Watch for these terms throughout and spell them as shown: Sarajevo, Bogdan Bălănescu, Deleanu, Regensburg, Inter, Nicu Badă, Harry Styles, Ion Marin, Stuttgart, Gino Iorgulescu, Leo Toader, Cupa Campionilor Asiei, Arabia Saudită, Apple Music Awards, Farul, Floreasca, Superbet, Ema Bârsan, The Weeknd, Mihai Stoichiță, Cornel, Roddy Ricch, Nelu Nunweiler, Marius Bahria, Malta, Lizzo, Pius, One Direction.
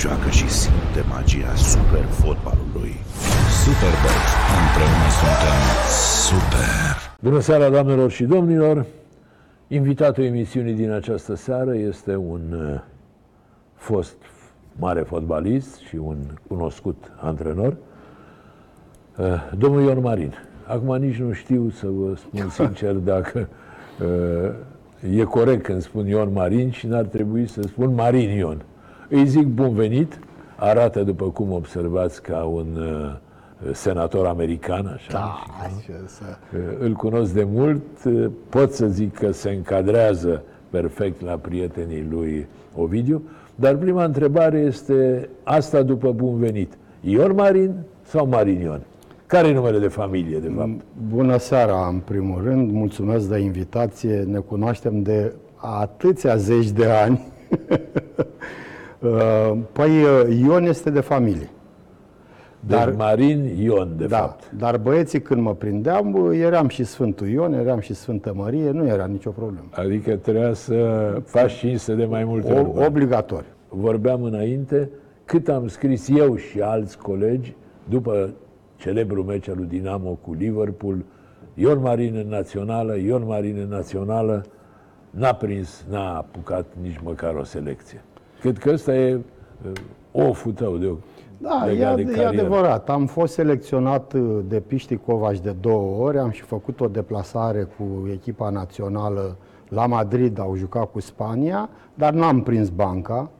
joacă și simte magia super fotbalului. Superbet, împreună suntem super! Bună seara, doamnelor și domnilor! Invitatul emisiunii din această seară este un fost mare fotbalist și un cunoscut antrenor, domnul Ion Marin. Acum nici nu știu să vă spun sincer dacă e corect când spun Ion Marin și n-ar trebui să spun Marin Ion. Îi zic bun venit, arată, după cum observați, ca un senator american, așa. Da, îl cunosc de mult, pot să zic că se încadrează perfect la prietenii lui Ovidiu, dar prima întrebare este asta după bun venit. Ion Marin sau Marin Ion? Care e numele de familie, de fapt? Bună seara, în primul rând. Mulțumesc de invitație. Ne cunoaștem de atâția zeci de ani. Păi, Ion este de familie. Dar Marin Ion, de fapt. Dar băieții, când mă prindeam, eram și Sfântul Ion, eram și Sfântă Mărie, nu era nicio problemă. Adică trebuia să faci cinste de mai multe ori. Obligatoriu. Vorbeam înainte cât am scris eu și alți colegi după celebrul meci al lui Dinamo cu Liverpool, Ion Marin în națională, Ion Marin în națională, n-a prins, n-a apucat nici măcar o selecție. Cred că ăsta e oful tău de e adevărat. Am fost selecționat de Piști Covaș de 2 ori, am și făcut o deplasare cu echipa națională la Madrid, au jucat cu Spania, dar n-am prins banca.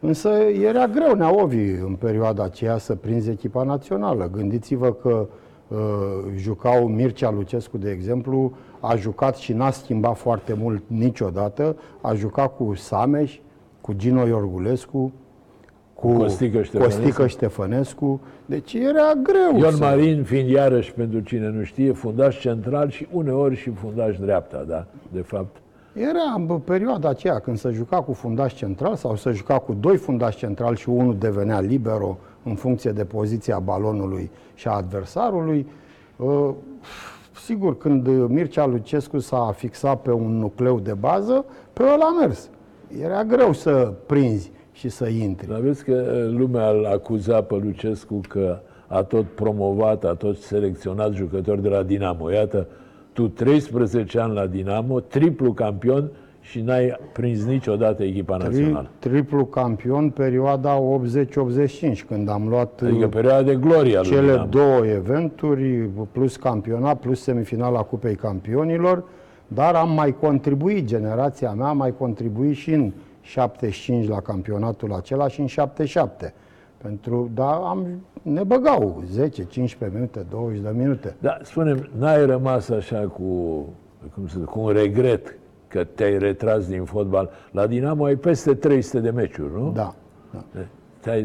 Însă era greu, Neaovi, în perioada aceea să prinzi echipa națională. Gândiți-vă că jucau Mircea Lucescu, de exemplu, a jucat și n-a schimbat foarte mult niciodată, a jucat cu Sameș, cu Gino Iorgulescu, cu Costică Ștefănescu. Deci era greu. Ion Marin, fiind iarăși, pentru cine nu știe, fundaș central și uneori și fundaș dreapta, da? De fapt. Era în perioada aceea când se juca cu fundaș central sau se juca cu 2 fundași centrali și unul devenea libero în funcție de poziția balonului și a adversarului. Sigur, când Mircea Lucescu s-a fixat pe un nucleu de bază, pe ăla a mers. Era greu să prinzi și să intri. Dar vezi că lumea îl acuza pe Lucescu că a tot promovat, a tot selecționat jucători de la Dinamo. Iată, tu 13 ani la Dinamo, triplu campion și n-ai prins niciodată echipa națională. Triplu campion perioada 80-85, când am luat, adică perioada de gloria cele lui 2 eventuri, plus campionat, plus semifinala Cupei Campionilor, dar am mai contribuit, generația mea a mai contribuit și în 75 la campionatul acela și în 77. Ne băgau 10, 15 minute, 20 de minute. Da, spune-mi, n-ai rămas așa cu un regret că te-ai retras din fotbal? La Dinamo ai peste 300 de meciuri, nu? Da.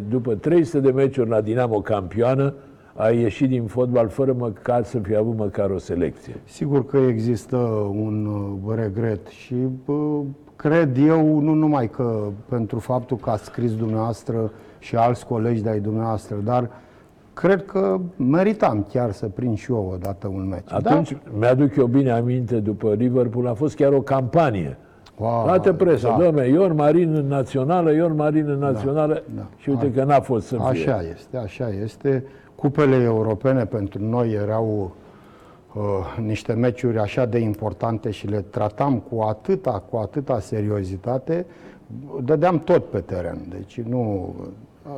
După 300 de meciuri la Dinamo campioană, ai ieșit din fotbal fără măcar să fi avut măcar o selecție. Sigur că există un regret și cred eu, nu numai că pentru faptul că ați scris dumneavoastră și alți colegi de-ai dumneavoastră, dar cred că meritam chiar să prind și eu odată un meci. Atunci, da? Mi-aduc eu bine aminte, după Liverpool, a fost chiar o campanie. Toată presă, dom'le, Ion Marin în națională, Ion Marin în națională, da. Și uite că n-a fost să fie. Așa este. Cupele europene pentru noi erau niște meciuri așa de importante și le tratam cu atâta seriozitate, dădeam tot pe teren. Deci nu.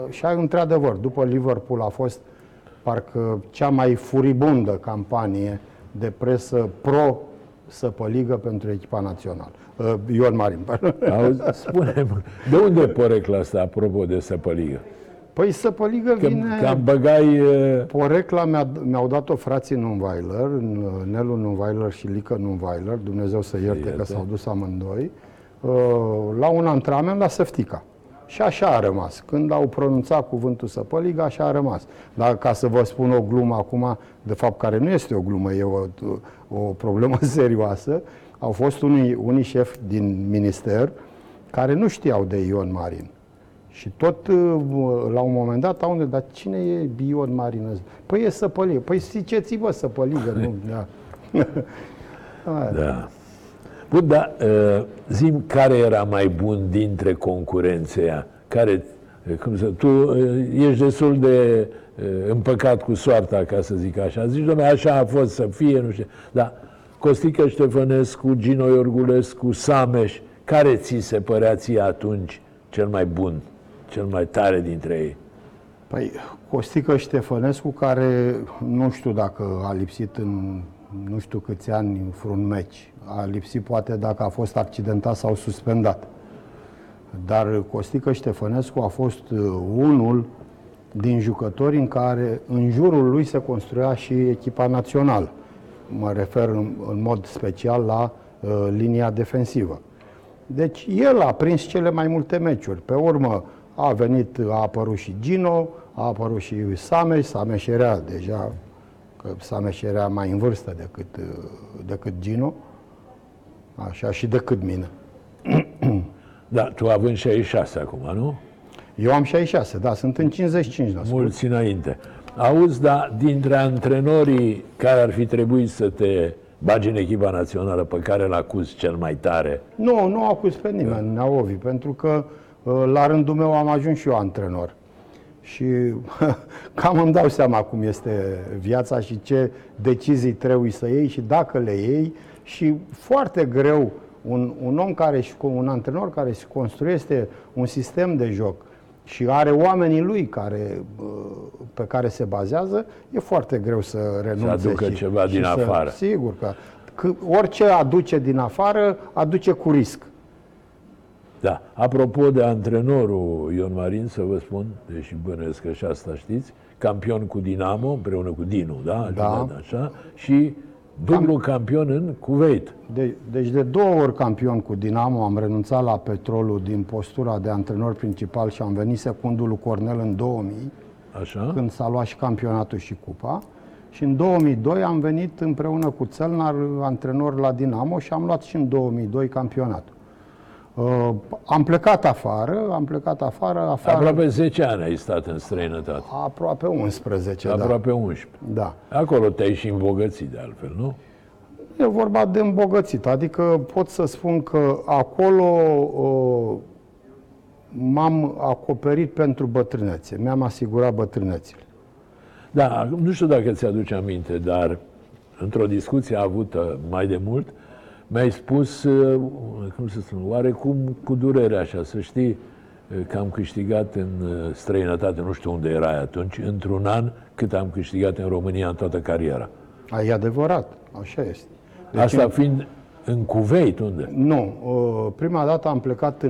Și într-adevăr, după Liverpool a fost parcă cea mai furibundă campanie de presă pro-săpăligă pentru echipa națională. Ion Marin, pardon. Spune-mi, de unde e porecla asta, apropo de săpăligă? Păi săpăligă vine... Că băgai... Porecla mi-au dat-o frații Nunweiler, Nelu Nunweiler și Lică Nunweiler, Dumnezeu să ierte că s-au dus amândoi, la un antrenament la Săftica. Și așa a rămas. Când au pronunțat cuvântul săpăligă, așa a rămas. Dar ca să vă spun o glumă acum, de fapt care nu este o glumă, e o problemă serioasă, au fost unii șefi din minister care nu știau de Ion Marin. Și tot la un moment dat, dar cine e Ion Marin? Păi e săpăligă. Păi ziceți-vă săpăligă. Nu? Da. Bun, dar zi-mi care era mai bun dintre concurențe. Care tu ești destul de împăcat cu soarta, ca să zic așa. Zici, dom'le, așa a fost să fie, nu știu. Dar Costică Ștefănescu, Gino Iorgulescu, Sameș, care ți se părea ție atunci cel mai bun, cel mai tare dintre ei? Păi, Costică Ștefănescu, care nu știu dacă a lipsit în nu știu câți ani vreun meci. A lipsit poate dacă a fost accidentat sau suspendat. Dar Costică Ștefănescu a fost unul din jucătorii în care în jurul lui se construia și echipa națională. Mă refer în mod special la linia defensivă. Deci el a prins cele mai multe meciuri. Pe urmă a venit, a apărut și Gino, a apărut și Sameș. Sameș era deja, că Sameș era mai în vârstă decât Gino, așa, și decât mine. Da, tu având 66 acum, nu? Eu am 66, da, sunt în 55. Mulți înainte. Auzi, dar dintre antrenorii care ar fi trebuit să te bagi în echipa națională, pe care l-acuzi cel mai tare? Nu, nu acuz pe nimeni, Neaovi, pentru că la rândul meu am ajuns și eu antrenor. Și cam îmi dau seama cum este viața și ce decizii trebuie să iei și dacă le iei. Și foarte greu un antrenor care își construiește un sistem de joc și are oamenii lui pe care se bazează, e foarte greu să renunțe. Să aducă ceva din afară. Sigur că orice aduce din afară, aduce cu risc. Da. Apropo de antrenorul Ion Marin, să vă spun, deși bănuiesc că și asta știți, campion cu Dinamo, împreună cu Dinu, da? Da. Așa, și dublu campion în Kuwait. Deci de două ori campion cu Dinamo, am renunțat la Petrolul din postura de antrenor principal și am venit secundul lui Cornel în 2000, așa, când s-a luat și campionatul și cupa. Și în 2002 am venit împreună cu Telnar antrenor la Dinamo și am luat și în 2002 campionatul. Am plecat afară. Aproape 10 ani ai stat în străinătate. Aproape 11, aproape 11. Da. Acolo te-ai și îmbogățit de altfel, nu? E vorba de îmbogățit. Adică pot să spun că acolo m-am acoperit pentru bătrânețe. Mi-am asigurat bătrânețile. Da, nu știu dacă ți-aduce aminte, dar într-o discuție avută mai de mult, mi-ai spus, cum să spun, oarecum cu durere așa, să știi că am câștigat în străinătate, nu știu unde erai atunci, într-un an cât am câștigat în România în toată cariera. E adevărat, așa este. Deci asta fiind în Kuwait, unde? Nu, prima dată am plecat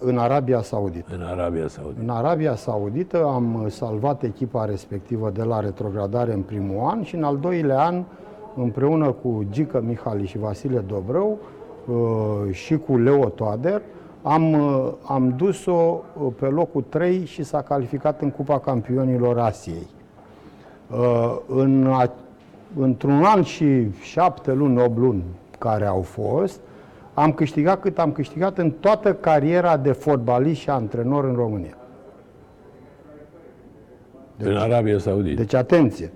în Arabia Saudită. În Arabia Saudită am salvat echipa respectivă de la retrogradare în primul an și în al doilea an, împreună cu Gică Mihali și Vasile Dobrău și cu Leo Toader, am dus-o pe locul 3 și s-a calificat în Cupa Campionilor Asiei. Într-un an și 7 luni, 8 luni care au fost, am câștigat cât am câștigat în toată cariera de fotbalist și antrenor în România. În Arabia Saudită. Deci, atenție!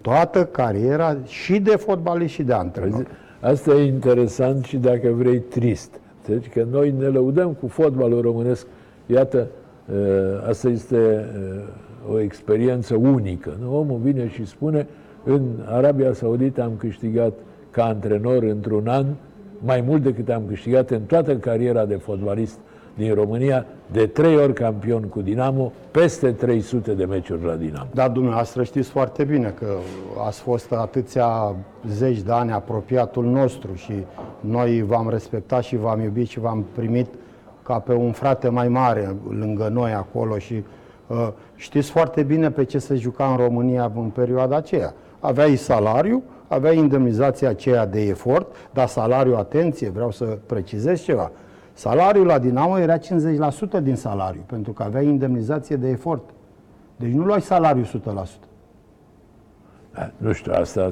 Toată cariera și de fotbalist și de antrenor. Asta e interesant și, dacă vrei, trist. Deci că noi ne lăudăm cu fotbalul românesc. Iată, asta este o experiență unică. Omul vine și spune, în Arabia Saudită am câștigat ca antrenor într-un an mai mult decât am câștigat în toată cariera de fotbalist din România, de 3 ori campion cu Dinamo, peste 300 de meciuri la Dinamo. Da, dumneavoastră știți foarte bine că ați fost atâția zeci de ani apropiatul nostru și noi v-am respectat și v-am iubit și v-am primit ca pe un frate mai mare lângă noi acolo și știți foarte bine pe ce se juca în România în perioada aceea. Aveai salariu, aveai indemnizația aceea de efort, dar salariu, atenție, vreau să precizez ceva, salariul la Dinamo era 50% din salariu, pentru că aveai indemnizație de efort. Deci nu luai salariu 100%. Nu știu, asta...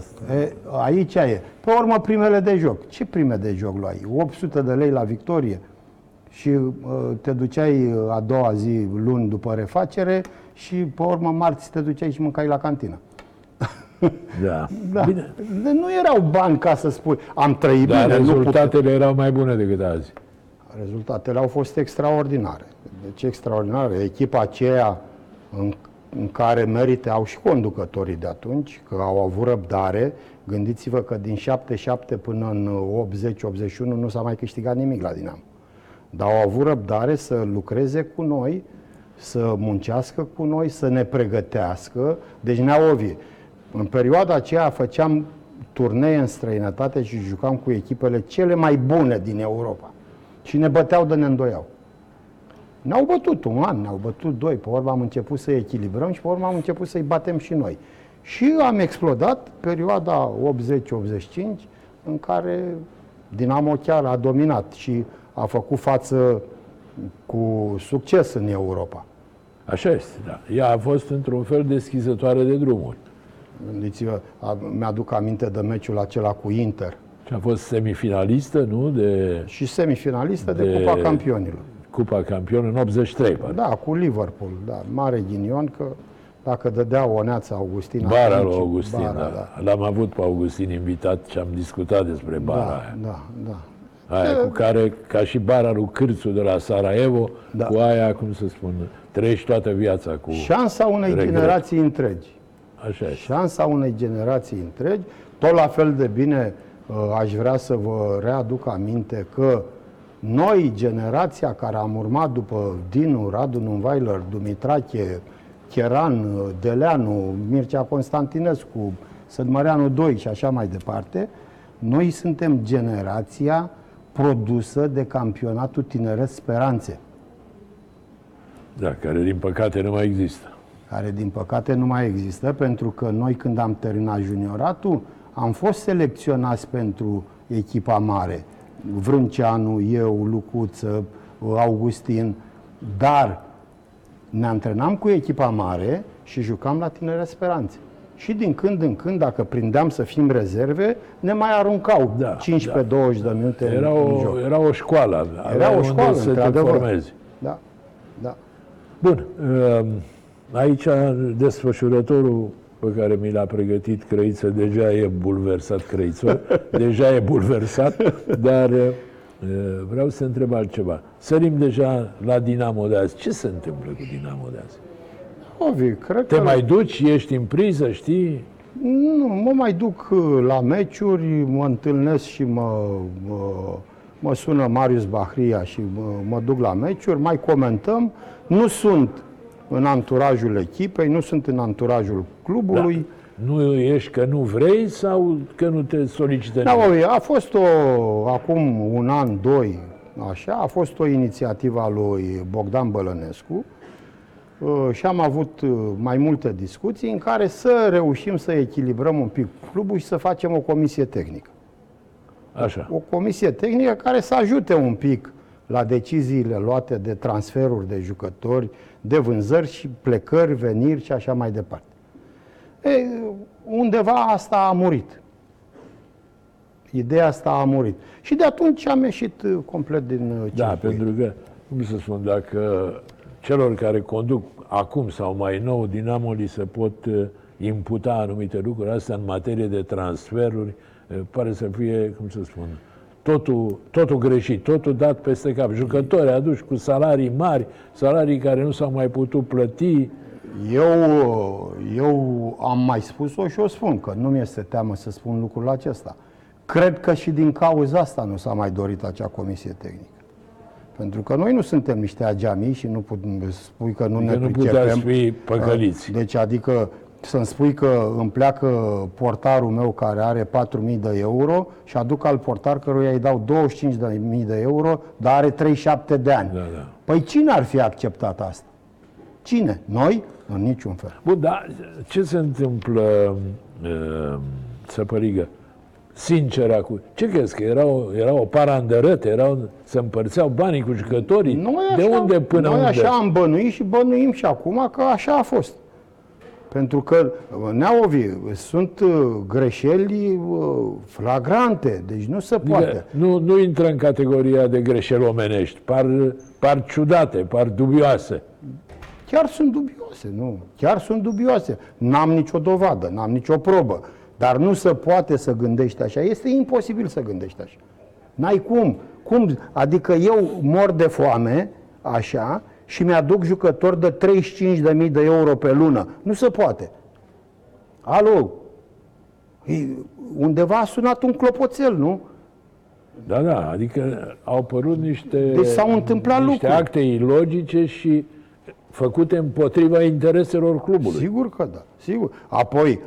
Aici e. Pe urmă, primele de joc. Ce prime de joc luai? 800 de lei la victorie și te duceai a doua zi, luni, după refacere și pe urmă, marți, te duceai și mâncai la cantină. Da. Bine. Nu erau bani ca să spui, am trăit bine. Dar rezultatele erau mai bune decât azi. Rezultatele au fost extraordinare. Deci extraordinare. Echipa aceea în care merite au și conducătorii de atunci, că au avut răbdare. Gândiți-vă că din 77 până în 80-81 nu s-a mai câștigat nimic la Dinamo. Dar au avut răbdare să lucreze cu noi, să muncească cu noi, să ne pregătească. Deci ne-au ovie. În perioada aceea făceam turnee în străinătate și jucam cu echipele cele mai bune din Europa. Și ne băteau de ne-ndoiau. Ne-au bătut un an, ne-au bătut doi, pe urmă am început să-i echilibrăm și pe urmă am început să-i batem și noi. Și am explodat perioada 80-85, în care Dinamo chiar a dominat și a făcut față cu succes în Europa. Așa este, da. Ea a fost într-un fel deschizătoare de drumuri. Gândiți-vă, mi-aduc aminte de meciul acela cu Inter. Și a fost semifinalistă, nu? Și semifinalistă de Cupa Campionilor. Cupa Campionilor în 83, pare. Da, cu Liverpool, da. Mare ghinion că dacă dădea o neață Augustin... Bara lui Augustin, bara, da. L-am avut pe Augustin invitat și am discutat despre bara aia. Da. Aia cu care, ca și bara lui Cârțu de la Sarajevo, da. Cu aia, cum să spun, trăiești toată viața cu... Șansa unei generații întregi. Așa este. Șansa unei generații întregi. Tot la fel de bine aș vrea să vă readuc aminte că noi, generația care am urmat după Dinu, Radu Nunweiler, Dumitrache, Cheran, Deleanu, Mircea Constantinescu, Sădmăreanu II și așa mai departe, noi suntem generația produsă de campionatul tineret Speranțe. Da, care din păcate nu mai există. Care din păcate nu mai există, pentru că noi când am terminat junioratul, am fost selecționați pentru echipa mare. Vrânceanu, eu, Lucuță, Augustin, dar ne antrenam cu echipa mare și jucam la Tinere Speranțe. Și din când în când, dacă prindeam să fim rezerve, ne mai aruncau 15-20 de minute în joc. Era o școală. Era o școală, într-adevăr. Da. Bun. Aici desfășurătorul pe care mi l-a pregătit Crăiță, deja e bulversat Crăițul, dar vreau să întreb altceva. Sărim deja la Dinamo de azi. Ce se întâmplă cu Dinamo de azi? Ovi, cred că... Te mai duci? Ești în priză, știi? Nu, mă mai duc la meciuri, mă întâlnesc și mă sună Marius Bahria și mă duc la meciuri, mai comentăm. Nu sunt în anturajul echipei, nu sunt în anturajul clubului. Da. Nu ești că nu vrei sau că nu te solicită nimeni? Da, a fost acum un an, doi, așa, a fost o inițiativă a lui Bogdan Bălănescu și am avut mai multe discuții în care să reușim să echilibrăm un pic clubul și să facem o comisie tehnică. Așa. O comisie tehnică care să ajute un pic la deciziile luate de transferuri de jucători, de vânzări și plecări, veniri și așa mai departe. Undeva asta a murit. Ideea asta a murit. Și de atunci am ieșit complet din circuit. Da, pentru că, cum să spun, dacă celor care conduc acum sau mai nou Dinamo li se pot imputa anumite lucruri, astea în materie de transferuri, pare să fie, cum să spun... Totul greșit, totul dat peste cap. Jucători aduși cu salarii mari, salarii care nu s-au mai putut plăti. Eu am mai spus-o și o spun, că nu mi este teamă să spun lucrul acesta. Cred că și din cauza asta nu s-a mai dorit acea comisie tehnică. Pentru că noi nu suntem niște ageamii și nu putem spui că nu ne pricepem. Fi păcăliți. Deci, adică... Să-mi spui că îmi pleacă portarul meu care are 4.000 de euro și aduc alt portar căruia îi dau 25.000 de euro, dar are 37 de ani. Da, da. Păi cine ar fi acceptat asta? Cine? Noi? În niciun fel. Bun, dar ce se întâmplă, Săpărigă? Sincer acum. Ce crezi? Că era o parandărătă? Se împărțeau banii cu jucătorii? Noi așa am bănuit și bănuim și acum că așa a fost. Pentru că, sunt greșeli flagrante, deci nu se poate. Nu intră în categoria de greșeli omenești, par ciudate, par dubioase. Chiar sunt dubioase, nu? Chiar sunt dubioase. N-am nicio dovadă, n-am nicio probă, dar nu se poate să gândești așa. Este imposibil să gândești așa. N-ai cum. Cum? Adică eu mor de foame, așa, și mi-aduc jucători de 35.000 de euro pe lună. Nu se poate. Alo, undeva a sunat un clopoțel, nu? Da, da, adică au apărut niște, deci s-au întâmplat niște acte ilogice și făcute împotriva intereselor clubului. Sigur că da, sigur.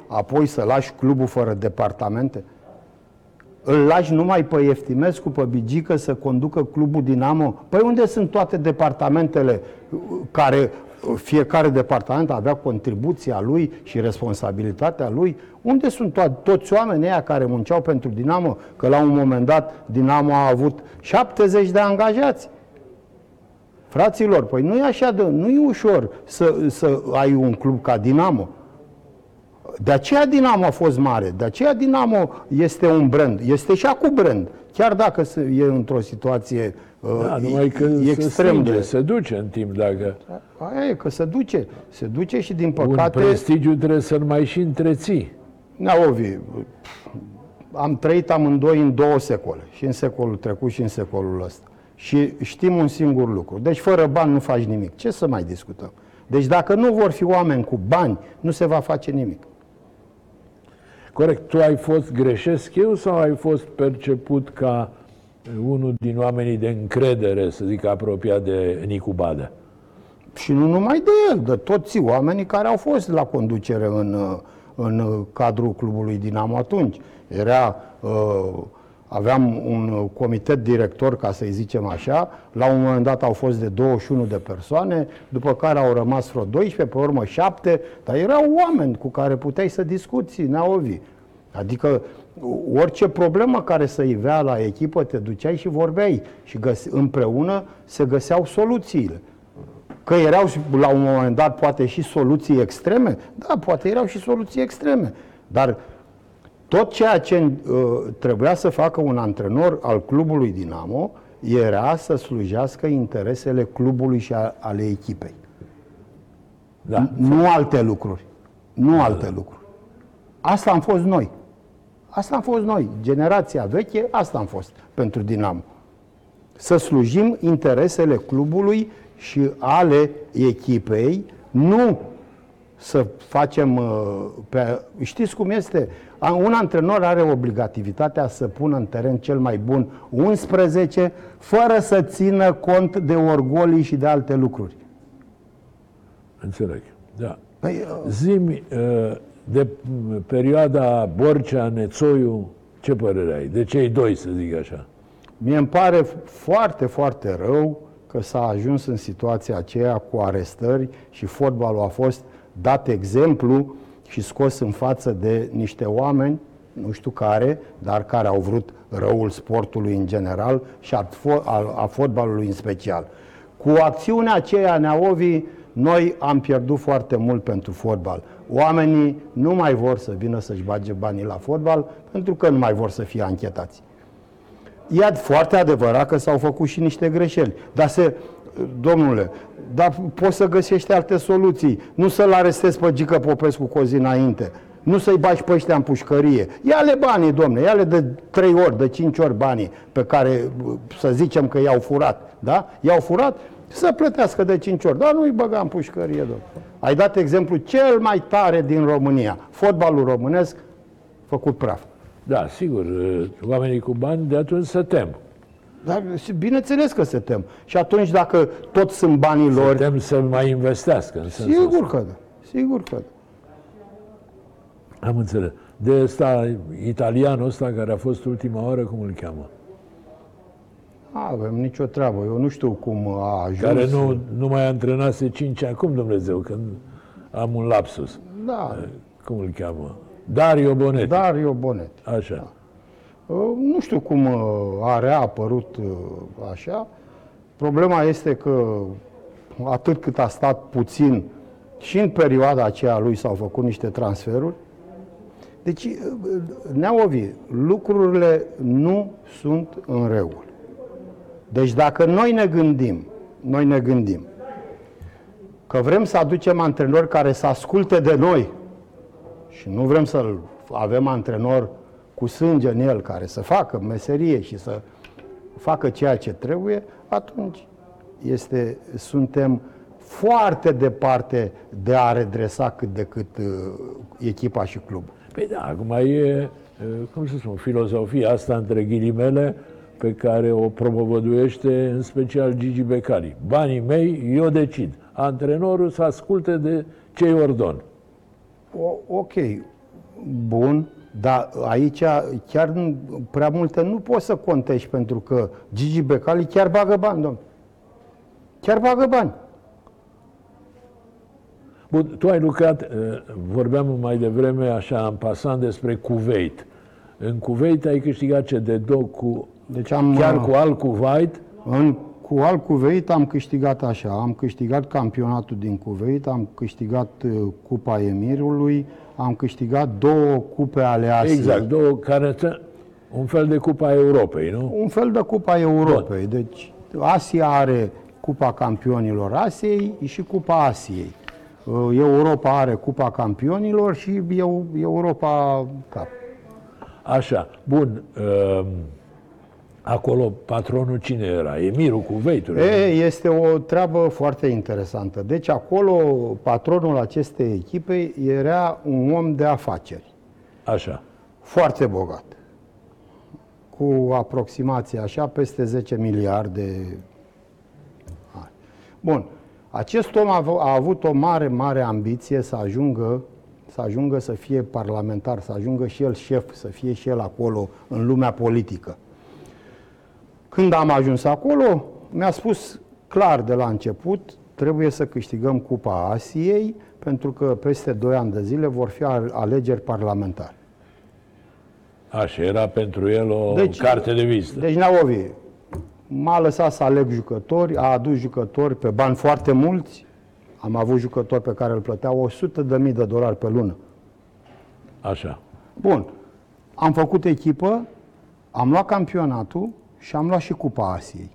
Apoi să lași clubul fără departamente? Îl lași numai pe Ieftimescu, pe Bigică să conducă clubul Dinamo? Păi unde sunt toate departamentele care... Fiecare departament avea contribuția lui și responsabilitatea lui. Unde sunt toți oamenii aia care munceau pentru Dinamo? Că la un moment dat Dinamo a avut 70 de angajați. Fraților, păi nu e așa de... Nu e ușor să ai un club ca Dinamo. De aceea Dinamo a fost mare. De aceea Dinamo este un brand. Este și acum brand. Chiar dacă e într-o situație extrem de... Se duce în timp, dacă... Aia e, că se duce. Se duce și, din păcate... Un prestigiu trebuie să-l mai și întreții. Da, Ovi, am trăit amândoi în două secole. Și în secolul trecut și în secolul ăsta. Și știm un singur lucru. Deci fără bani nu faci nimic. Ce să mai discutăm? Deci dacă nu vor fi oameni cu bani, nu se va face nimic. Corect. Tu ai fost, greșesc eu, sau ai fost perceput ca unul din oamenii de încredere, să zic, apropiat de Nicu Badă? Și nu numai de el, de toți oamenii care au fost la conducere în cadrul clubului Dinamo atunci. Aveam un comitet director, ca să-i zicem așa, la un moment dat au fost de 21 de persoane, după care au rămas vreo 12, pe urmă 7, dar erau oameni cu care puteai să discuți, Naovi. Adică orice problemă care să ivea la echipă, te duceai și vorbeai și împreună se găseau soluțiile. Că erau la un moment dat poate și soluții extreme? Da, poate erau și soluții extreme, dar... Tot ceea ce trebuia să facă un antrenor al clubului Dinamo era să slujească interesele clubului și ale echipei. Da. Nu alte lucruri. Nu alte lucruri. Asta am fost noi. Asta am fost noi. Generația veche, asta am fost pentru Dinamo. Să slujim interesele clubului și ale echipei, nu să facem... Știți cum este? Un antrenor are obligativitatea să pună în teren cel mai bun 11, fără să țină cont de orgolii și de alte lucruri. Înțeleg, da. Păi, zi-mi, de perioada Borcea-Nețoiu, ce părere ai? De cei doi, să zic așa? Mie îmi pare foarte, foarte rău că s-a ajuns în situația aceea cu arestări și fotbalul a fost dat exemplu și scos în față de niște oameni, nu știu care, dar care au vrut răul sportului în general și a fotbalului în special. Cu acțiunea aceea, Neaovi, noi am pierdut foarte mult pentru fotbal. Oamenii nu mai vor să vină să-și bage banii la fotbal pentru că nu mai vor să fie anchetați. E foarte adevărat că s-au făcut și niște greșeli, dar domnule, dar poți să găsești alte soluții. Nu să-l arestezi pe Gică Popescu cu o zi înainte. Nu să-i bagi pe ăștia în pușcărie. Ia-le banii, domnule, ia-le de 3 ori, de 5 ori banii pe care să zicem că i-au furat. Da? I-au furat să plătească de 5 ori. Dar nu-i băga în pușcărie, domnule. Ai dat exemplu cel mai tare din România. Fotbalul românesc făcut praf. Da, sigur. Oamenii cu bani de atunci se tem. Dar bineînțeles că se tem. Și atunci dacă tot sunt banii lor... Se tem să mai investească. În sigur că da. Sigur că da. Am înțeles. De ăsta, italianul ăsta care a fost ultima oară, cum îl cheamă? Avem nicio treabă. Eu nu știu cum a ajuns. Care nu mai antrenase 5 ani. Cum, Dumnezeu, când am un lapsus. Da. Cum îl cheamă? Dario Bonetti. Dario Bonetti. Așa. Da. Nu știu cum a reapărut așa. Problema este că atât cât a stat puțin și în perioada aceea lui s-au făcut niște transferuri. Deci, Neaovi, lucrurile nu sunt în regulă. Deci dacă noi ne gândim că vrem să aducem antrenori care să asculte de noi și nu vrem să avem antrenori cu sânge în el, care să facă meserie și să facă ceea ce trebuie, atunci suntem foarte departe de a redresa cât de cât echipa și clubul. Păi da, acum e, cum să spun, filozofia asta între ghilimele pe care o promovăduiește în special Gigi Becali. Banii mei, eu decid. Antrenorul să asculte de ce-i ordon. Ok, bun, dar aici chiar prea multe nu poți să contești, pentru că Gigi Becali chiar bagă bani, domn. Chiar bagă bani. Bun, tu ai lucrat, vorbeam mai devreme așa în pasant despre Kuwait. În Kuwait ai câștigat CD2 cu... Deci cu Al Kuwait? Cu Al Kuwait am câștigat am câștigat campionatul din Kuwait, am câștigat Cupa Emirului, am câștigat 2 cupe ale Asiei. Exact, 2 care... Un fel de Cupa Europei, nu? Un fel de Cupa Europei. Bun. Deci Asia are Cupa Campionilor Asiei și Cupa Asiei. Europa are Cupa Campionilor și Europa Cup. Așa, bun. Acolo patronul cine era? Emirul Kuwaitului? Este o treabă foarte interesantă. Deci acolo patronul acestei echipe era un om de afaceri. Așa. Foarte bogat. Cu aproximație așa peste 10 miliarde. Bun. Acest om a avut o mare, mare ambiție să ajungă să fie parlamentar, să ajungă și el șef, să fie și el acolo în lumea politică. Când am ajuns acolo, mi-a spus clar de la început, trebuie să câștigăm Cupa Asiei, pentru că peste 2 ani de zile vor fi alegeri parlamentare. Așa, era pentru el carte de vizită. Deci n-avea. M-a lăsat să aleg jucători, a adus jucători pe bani foarte mulți. Am avut jucători pe care îl plăteau $100.000 pe lună. Așa. Bun. Am făcut echipă, am luat campionatul și am luat și Cupa Asiei.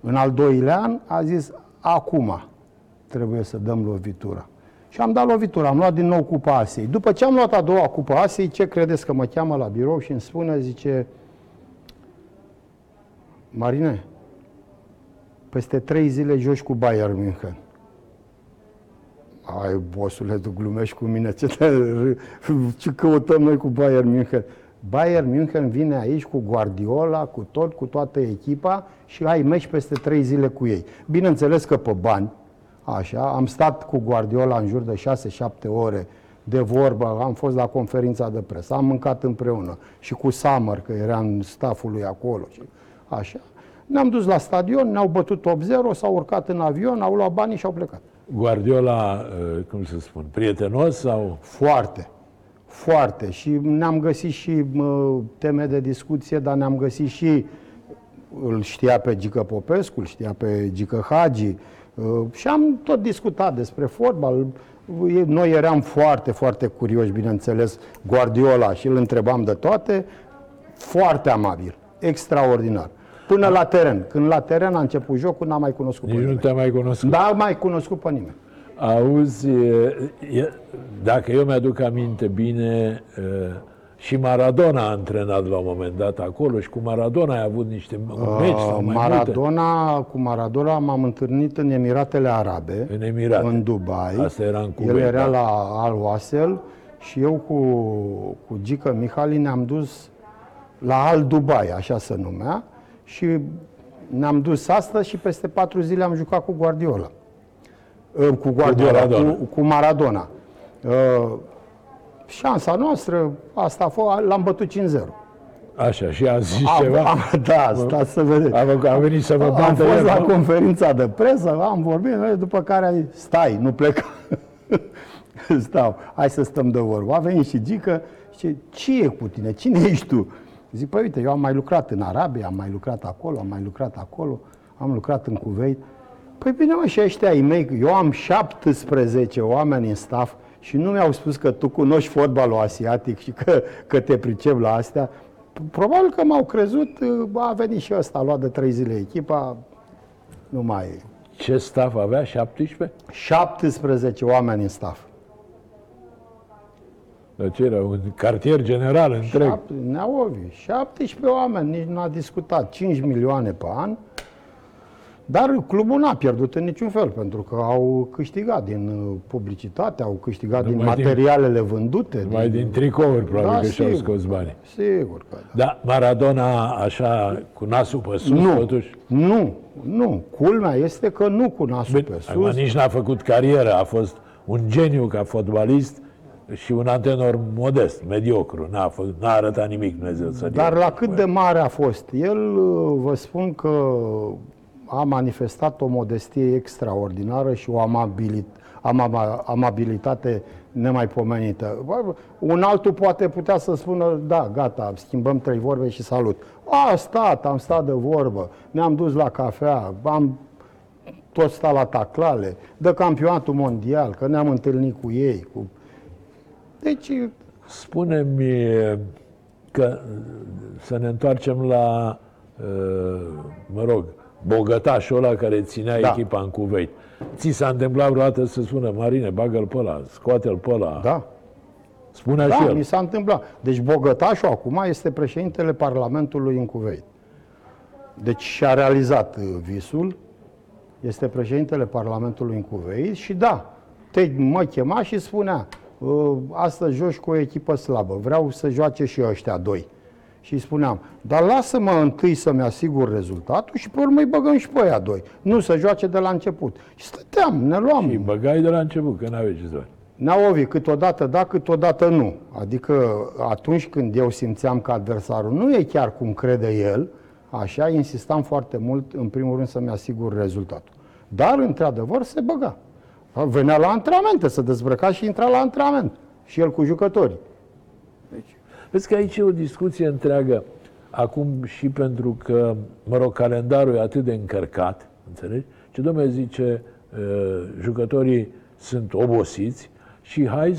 În al 2-lea an a zis, acum trebuie să dăm lovitura. Și am dat lovitura, am luat din nou Cupa Asiei. După ce am luat a doua Cupa Asiei, ce credeți că mă cheamă la birou și îmi spune, zice... Marine, peste 3 zile joci cu Bayern München. Ai, bossule, tu glumești cu mine, ce căutăm noi cu Bayern München? Bayern München vine aici cu Guardiola, cu toată echipa și ai meci peste 3 zile cu ei. Bineînțeles că pe bani, așa, am stat cu Guardiola în jur de 6-7 ore de vorbă, am fost la conferința de presă, am mâncat împreună și cu Samer, că era în stafful lui acolo. Așa. Ne-am dus la stadion, ne-au bătut 8-0, s-au urcat în avion, au luat banii și au plecat. Guardiola, cum să spun, prietenos sau? Foarte, foarte. Și ne-am găsit și teme de discuție, dar ne-am găsit și... Îl știa pe Gică Popescu, îl știa pe Gică Hagi și am tot discutat despre fotbal. Noi eram foarte, foarte curioși, bineînțeles, Guardiola și îl întrebam de toate. Foarte amabil, extraordinar. Până la teren. Când la teren a început jocul, n-am mai cunoscut pe nimeni. Nu te-am mai cunoscut? N-am mai cunoscut pe nimeni. Auzi, dacă eu mi-aduc aminte bine, și Maradona a antrenat la un moment dat acolo și cu Maradona ai avut niște meci sau mai multe? Cu Maradona m-am întâlnit în Emiratele Arabe, în Dubai. Asta era în Kuwait. El era la Al Wasl și eu cu Gică Mihali ne-am dus la Al Dubai, așa se numea, și ne-am dus astăzi și peste 4 zile am jucat cu Guardiola. Cu Maradona. Șansa noastră, asta a fost, l-am bătut 5-0. Așa, și a zis ceva? Da, stați să vedeți. A venit să vă bată. Am fost la conferința de presă, am vorbit, după care a zis, stai, nu pleca. Stau, hai să stăm de vorbă. A venit și Gică, zice, ce e cu tine? Cine ești tu? Zic, păi uite, eu am mai lucrat în Arabia, am mai lucrat acolo, am lucrat în Kuwait. Păi bine, mă, și ăștia ai mei, eu am 17 oameni în staff și nu mi-au spus că tu cunoști fotbalul asiatic și că te pricep la astea. Probabil că m-au crezut, a venit și ăsta, a luat de 3 zile echipa, nu mai... Ce staff avea? 17? 17 oameni în staff. Deci era un cartier general întreg. Neaovi, 17 oameni, nici n-a discutat, 5 milioane pe an. Dar clubul n-a pierdut în niciun fel, pentru că au câștigat din publicitate, au câștigat din materialele vândute. Mai din tricouri, probabil, da, că sigur, și-au scos bani. Sigur că da. Dar Maradona, așa, cu nasul pe sus, nu, totuși? Nu, nu. Culmea este că nu cu nasul pe sus. Nici n-a făcut carieră, a fost un geniu ca fotbalist și un antrenor modest, mediocru. N-a arătat nimic, Dumnezeu să-l ia. Dar la cât de mare a fost el, vă spun că a manifestat o modestie extraordinară și o amabilitate nemaipomenită. Un altul poate putea să spună, da, gata, schimbăm 3 vorbe și salut. Am stat de vorbă, ne-am dus la cafea, am tot stat la taclale, de campionatul mondial, că ne-am întâlnit cu ei. Deci... Spune-mi că să ne întoarcem la, bogătașul ăla care ținea echipa în Kuwait. Ți s-a întâmplat vreodată să spună, Marine, bagă-l pe ăla, scoate-l pe ăla? Da. Spune și el. Da, mi s-a întâmplat. Deci bogătașul acum este președintele Parlamentului în Kuwait. Deci și-a realizat visul, este președintele Parlamentului în Kuwait și da, mă chema și spunea, astăzi joci cu o echipă slabă, vreau să joace și ăștia doi. Și spuneam, dar lasă-mă întâi să-mi asigur rezultatul și pe urmă îi băgăm și pe aia doi. Nu, să joace de la început. Și stăteam, ne luam. Și băgai de la început, că n-aveai ce să... N-auvi, câteodată da, câteodată nu. Adică atunci când eu simțeam că adversarul nu e chiar cum crede el, așa, insistam foarte mult, în primul rând, să-mi asigur rezultatul. Dar, într-adevăr, se băga. Venea la antrenamente, se dezbrăca și intra la antrenament. Și el cu jucătorii. Deci... Vezi că aici e o discuție întreagă. Acum și pentru că, calendarul e atât de încărcat, înțelegi? Ce domnule zice, jucătorii sunt obosiți și hai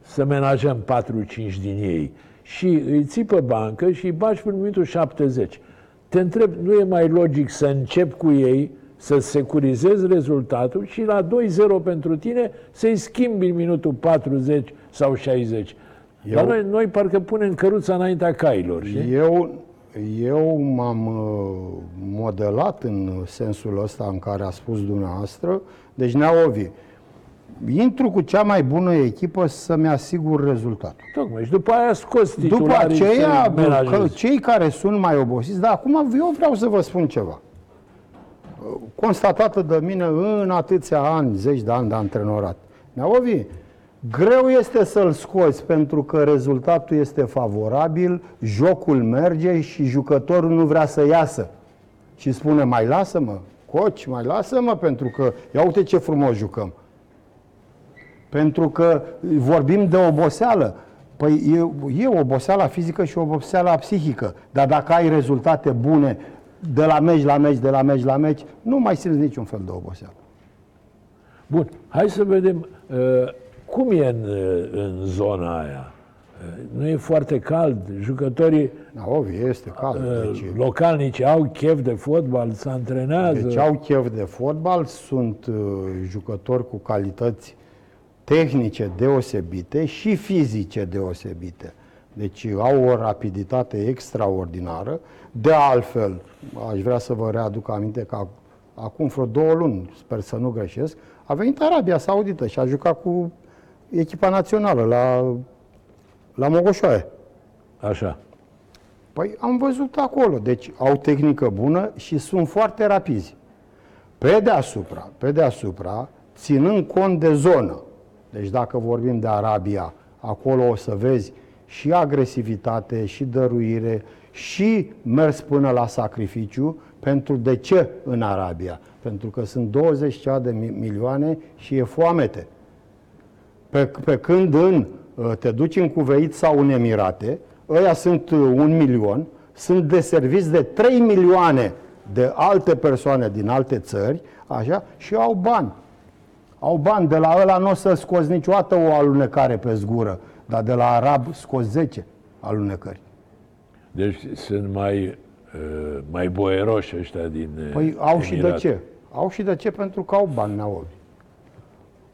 să menajăm 4-5 din ei. Și îi ții pe bancă și îi bagi până în minutul 70. Te întreb, nu e mai logic să încep cu ei, să securizezi rezultatul și la 2-0 pentru tine să-i schimbi în minutul 40 sau 60? Dar noi parcă punem căruța înaintea cailor. Știi? Eu m-am modelat în sensul ăsta în care a spus dumneavoastră. Deci, Neaovi, intru cu cea mai bună echipă să-mi asigur rezultatul. Tocmai. Și după aia scos titularii. După aceea, cei care sunt mai obosiți, dar acum eu vreau să vă spun ceva. Constatată de mine în atâția ani, zeci de ani de antrenorat. Neaovi, greu este să-l scoți pentru că rezultatul este favorabil, jocul merge și jucătorul nu vrea să iasă. Și spune, mai lasă-mă, coach, mai lasă-mă, pentru că ia uite ce frumos jucăm. Pentru că vorbim de oboseală. Păi e oboseala fizică și oboseala psihică. Dar dacă ai rezultate bune de la meci la meci, de la meci la meci, nu mai simți niciun fel de oboseală. Bun, hai să vedem... Cum e în zona aia? Nu e foarte cald? Jucătorii este cald, deci... localnici au chef de fotbal? Se antrenează? Deci au chef de fotbal, sunt jucători cu calități tehnice deosebite și fizice deosebite. Deci au o rapiditate extraordinară. De altfel, aș vrea să vă readuc aminte că acum vreo 2 luni, sper să nu greșesc, a venit Arabia Saudită și a jucat cu echipa națională la Mogoșoaie. Așa. Păi am văzut acolo. Deci au tehnică bună și sunt foarte rapizi. Pe deasupra, ținând cont de zonă. Deci dacă vorbim de Arabia, acolo o să vezi și agresivitate, și dăruire, și mers până la sacrificiu. Pentru de ce în Arabia? Pentru că sunt 20 de milioane și e foamete. Pe când te duci în Kuwait sau în Emirate, ăia sunt 1 milion, sunt deserviți de 3 milioane de alte persoane din alte țări, așa, și au bani. Au bani, de la ăla nu o să scoți niciodată o alunecare pe zgură, dar de la arab scoți 10 alunecări. Deci sunt mai boieroși ăștia din Emirate. Păi au și de ce. Pentru că au bani, n-au.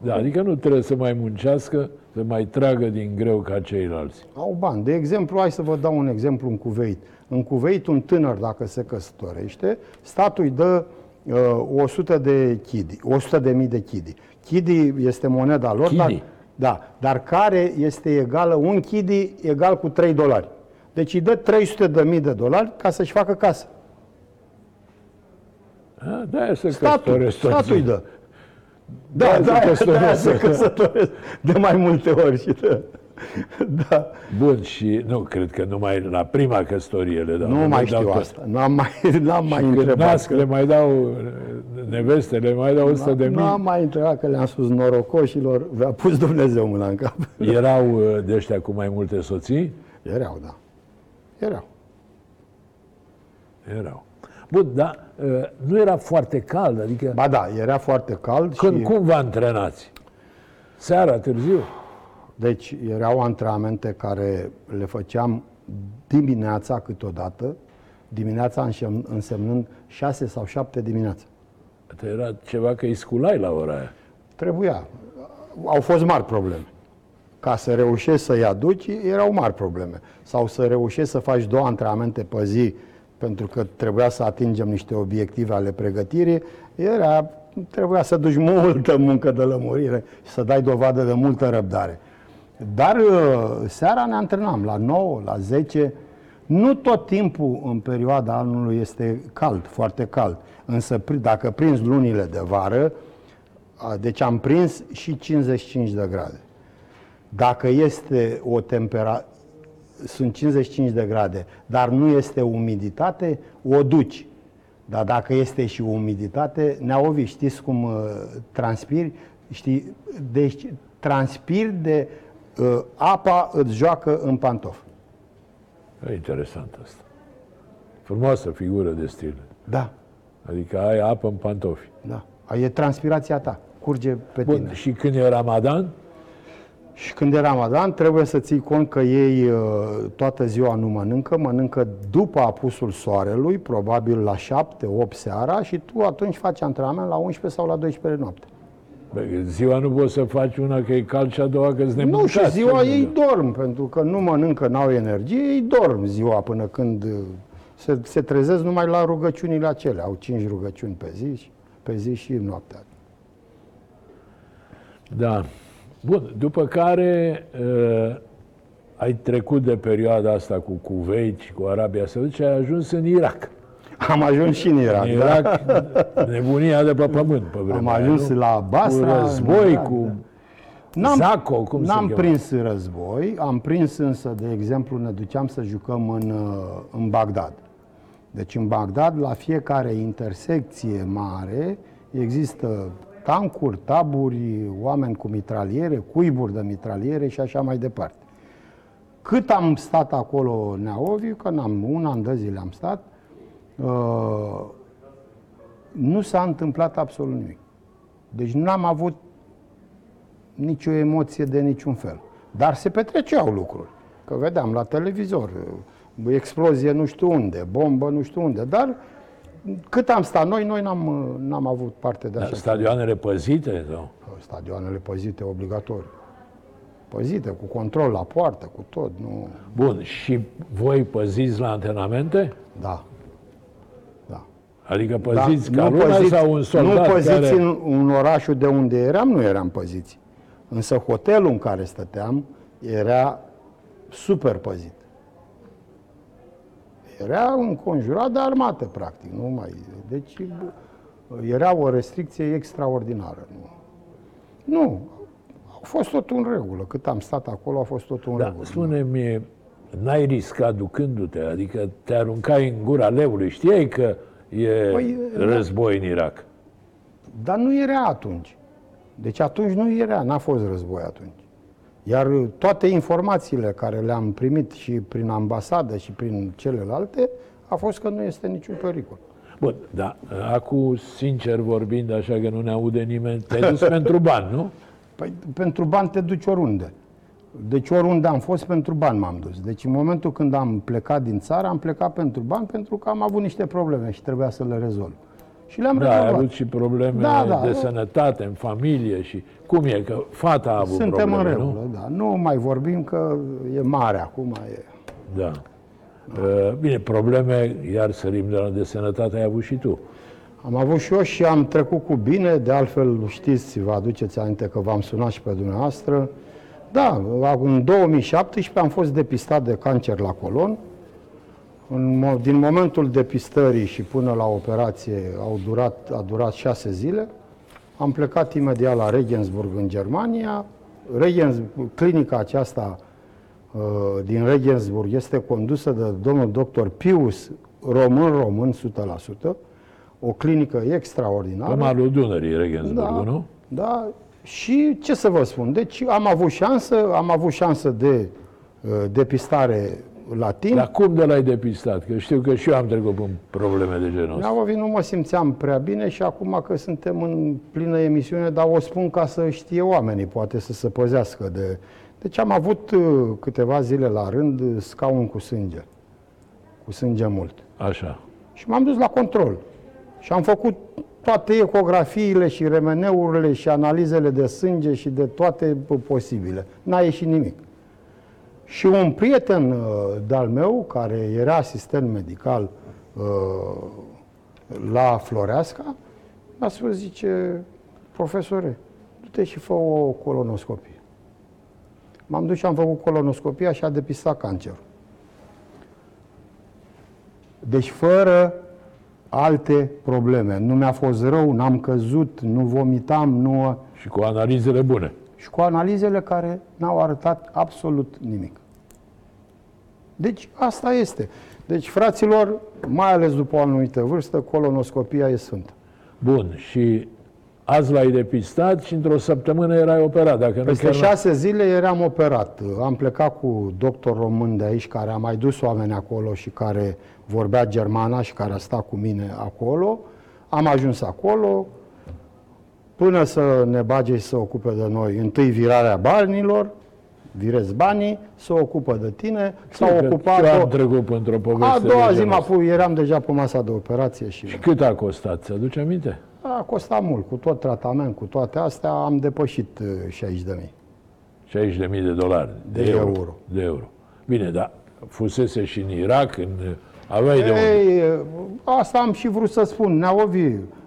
Da, adică nu trebuie să mai muncească, să mai tragă din greu ca ceilalți. Au bani. De exemplu, hai să vă dau un exemplu în Kuwait. În Kuwait, un tânăr, dacă se căsătorește, statul îi dă 100.000 de chidi. Chidi este moneda lor, dar care este egală, un chidi egal cu $3. Deci îi dă $300.000 ca să-și facă casă. A, de-aia se căsătoresc. Statul îi dă. Da, de-aia se căsătoresc de mai multe ori. Și da. Bun, și nu, cred că numai la prima căsătorie le dau. Nu mai știu asta. N-am mai întrebat. Că le mai dau nevestele, mai dau 100.000. N-am mai întrebat, că le-am spus norocoșilor, v-a pus Dumnezeu mâna în cap. Erau de ăștia cu mai multe soții? Erau, da. Erau. Bun, dar nu era foarte cald, adică... Ba da, era foarte cald. Cum vă antrenați? Seara, târziu? Deci erau antrenamente care le făceam dimineața câteodată, dimineața însemnând 6 sau 7 dimineața. Era ceva că îi sculai la ora aia. Trebuia. Au fost mari probleme. Ca să reușești să-i aduci, erau mari probleme. Sau să reușești să faci 2 antrenamente pe zi, pentru că trebuia să atingem niște obiective ale pregătirii, trebuia să duci multă muncă de lămurire și să dai dovadă de multă răbdare. Dar seara ne antrenam la 9, la 10. Nu tot timpul în perioada anului este cald, foarte cald. Însă dacă prins lunile de vară, deci am prins și 55 de grade. Dacă este o temperatură, sunt 55 de grade, dar nu este umiditate, o duci. Dar dacă este și umiditate, ne-a ovit. Știți cum transpiri? Știi? Deci transpiri de apa îți joacă în pantof. E interesant asta. Frumoasă figură de stil. Da. Adică ai apă în pantofi. Da. E transpirația ta. Curge pe tine. Bun, și când e Ramadan? Și când e Ramadan, trebuie să ții cont că ei toată ziua nu mănâncă, mănâncă după apusul soarelui, probabil la 7-8 seara, și tu atunci faci antrenament la 11 sau la 12 noapte. Bă, ziua nu poți să faci una că e cald și a doua că-ți nemâncați. Nu, și ziua ei dorm, pentru că nu mănâncă, n-au energie, ei dorm ziua până când se trezesc numai la rugăciunile acelea. Au 5 rugăciuni pe zi și noaptea. Da. Bun, după care ai trecut de perioada asta cu Kuwait și cu Arabia Saudită și ai ajuns în Irak. Am ajuns și în Irak. În Irak, da? Nebunia de pe pământ. Pe vremea, am ajuns la Basra. Cu război, Irak, cu Zaco, cum se cheamă? N-am prins război, am prins însă, de exemplu, ne duceam să jucăm în Bagdad. Deci în Bagdad, la fiecare intersecție mare, există tancuri, taburi, oameni cu mitraliere, cuiburi de mitraliere și așa mai departe. Cât am stat acolo, Neaoviu, că n-am, un an de zile am stat, nu s-a întâmplat absolut nimic. Deci n-am avut nicio emoție de niciun fel. Dar se petreceau lucruri. Că vedeam la televizor, explozie nu știu unde, bombă nu știu unde, dar... Cât am stat noi n-am avut parte de așa. Stadioanele păzite? Sau? Stadioanele păzite, obligatoriu. Păzite, cu control la poartă, cu tot. Nu... Bun, și voi păziți la antrenamente? Da. Adică păziți ca lumea sau un soldat? Nu păziți care... în orașul de unde eram, nu eram păziți. Însă hotelul în care stăteam era super păzit. Era înconjurat de armată, practic. Nu mai... Deci era o restricție extraordinară. Nu. A fost tot în regulă. Cât am stat acolo, a fost tot în regulă. Spune-mi, n-ai riscat ducându-te? Adică te aruncai în gura leului. Știai că e război în Irak. Dar nu era atunci. Deci atunci nu era. N-a fost război atunci. Iar toate informațiile care le-am primit și prin ambasadă și prin celelalte, a fost că nu este niciun pericol. Bun, da. Acum, sincer vorbind, așa că nu ne aude nimeni, te-ai dus pentru bani, nu? Păi, pentru bani te duci oriunde. Deci oriunde am fost, pentru bani m-am dus. Deci în momentul când am plecat din țară, am plecat pentru bani, pentru că am avut niște probleme și trebuia să le rezolv. și le-am rezolvat. A avut și probleme de sănătate în familie și cum e că fata a avut probleme, în regulă, nu? Da. Nu mai vorbim că e mare acum. E... Da. Bine, probleme, iar sărim de la de sănătate, ai avut și tu. Am avut și eu și am trecut cu bine, de altfel știți, vă aduceți aminte că v-am sunat și pe dumneavoastră. Da, în 2017 am fost depistat de cancer la colon. Din momentul depistării și până la operație a durat 6 zile. Am plecat imediat la Regensburg în Germania. Clinica aceasta din Regensburg este condusă de domnul doctor Pius, român 100%. O clinică extraordinară. Pe malul Dunării, Regensburg, nu? Da. Și ce să vă spun? Deci am avut șansă de depistare la timp. Dar cum de l-ai depistat? Că știu că și eu am trecut cu probleme de genul ăsta. Nu mă simțeam prea bine și acum că suntem în plină emisiune, dar o spun ca să știe oamenii, poate să se păzească de... Deci am avut câteva zile la rând scaun cu sânge. Cu sânge mult. Așa. Și m-am dus la control. Și am făcut toate ecografiile și remeneurile și analizele de sânge și de toate posibile. N-a ieșit nimic. Și un prieten de-al meu, care era asistent medical la Floreasca, mi-a spus, zice, profesore, du-te și fă o colonoscopie. M-am dus și am făcut colonoscopia și a depistat cancerul. Deci fără alte probleme. Nu mi-a fost rău, n-am căzut, nu vomitam, nu... Și cu analizele bune. Și cu analizele care n-au arătat absolut nimic. Deci asta este. Deci, fraților, mai ales după o anumită vârstă, colonoscopia e sfântă. Bun, și azi l-ai depistat și într-o săptămână erai operat. Dacă peste nu chiar... 6 zile eram operat. Am plecat cu doctor român de aici, care a mai dus oameni acolo și care vorbea germana și care a stat cu mine acolo. Am ajuns acolo până să ne bage și să ocupe de noi. Întâi virarea banilor, virezi banii, să ocupă de tine, s-au ocupat... Eu am trecut într-o poveste. A doua zi eram deja pe masa de operație. Și cât a costat? Ți-aduce aminte? A costat mult. Cu tot tratament, cu toate astea, am depășit 60.000. 60.000 de dolari. De euro. De euro. Bine, dar fusese și în Irak, în... Aveai de unde? Asta am și vrut să spun.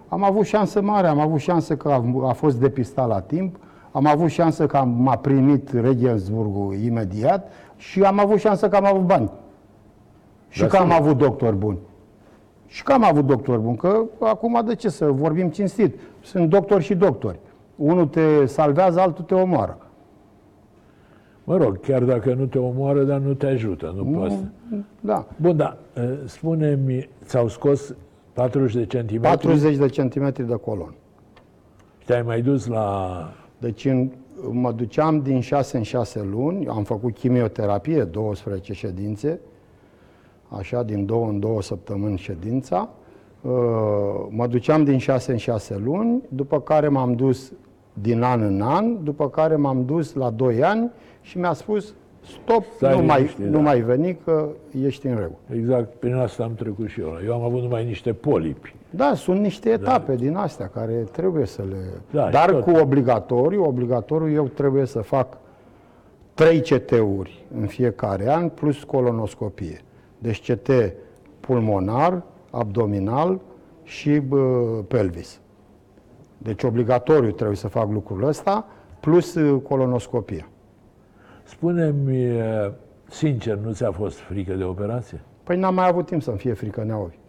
Am avut șansă mare, am avut șansă că a fost depistat la timp, am avut șansă că m-a primit Regensburg imediat și am avut șansă că am avut bani. Și că am avut doctor bun. Că acum de ce să vorbim cinstit? Sunt doctori și doctori. Unul te salvează, altul te omoară. Mă rog, chiar dacă nu te omoară, dar nu te ajută, nu pe asta. Da. Bun, dar spune-mi, ți-au scos 40 de centimetri? 40 de centimetri de colon. Și te-ai mai dus la... Deci mă duceam din 6 în 6 luni, am făcut chimioterapie, 12 ședințe, așa, din 2 în 2 săptămâni ședința. Mă duceam din 6 în 6 luni, după care m-am dus din an în an, după care m-am dus la 2 ani și mi-a spus, stop, nu mai veni că ești în regulă. Exact, prin asta am trecut și eu. Eu am avut numai niște polipi. Da, sunt niște etape din astea care trebuie să le... Da, dar cu obligatoriu eu trebuie să fac 3 CT-uri în fiecare an, plus colonoscopie. Deci CT pulmonar, abdominal și pelvis. Deci obligatoriu trebuie să fac lucrul ăsta, plus colonoscopie. Spune-mi, sincer, nu ți-a fost frică de operație? Păi n-am mai avut timp să-mi fie frică, neauri.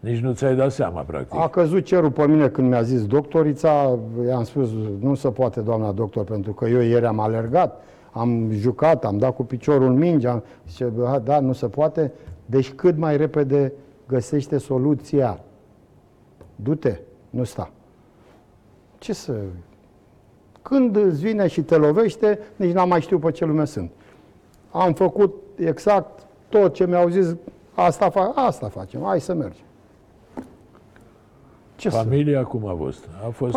Nici nu ți-ai dat seama, practic. A căzut cerul pe mine când mi-a zis doctorița, i-am spus, nu se poate, doamna doctor, pentru că eu ieri am alergat, am jucat, am dat cu piciorul în minge, zice, da, nu se poate, deci cât mai repede găsește soluția. Du-te, nu sta. Ce să... Când îți vine și te lovește, nici n-am mai știut pe ce lume sunt. Am făcut exact tot ce mi-au zis, asta facem, hai să mergem. Ce familia să... cum a fost? Au fost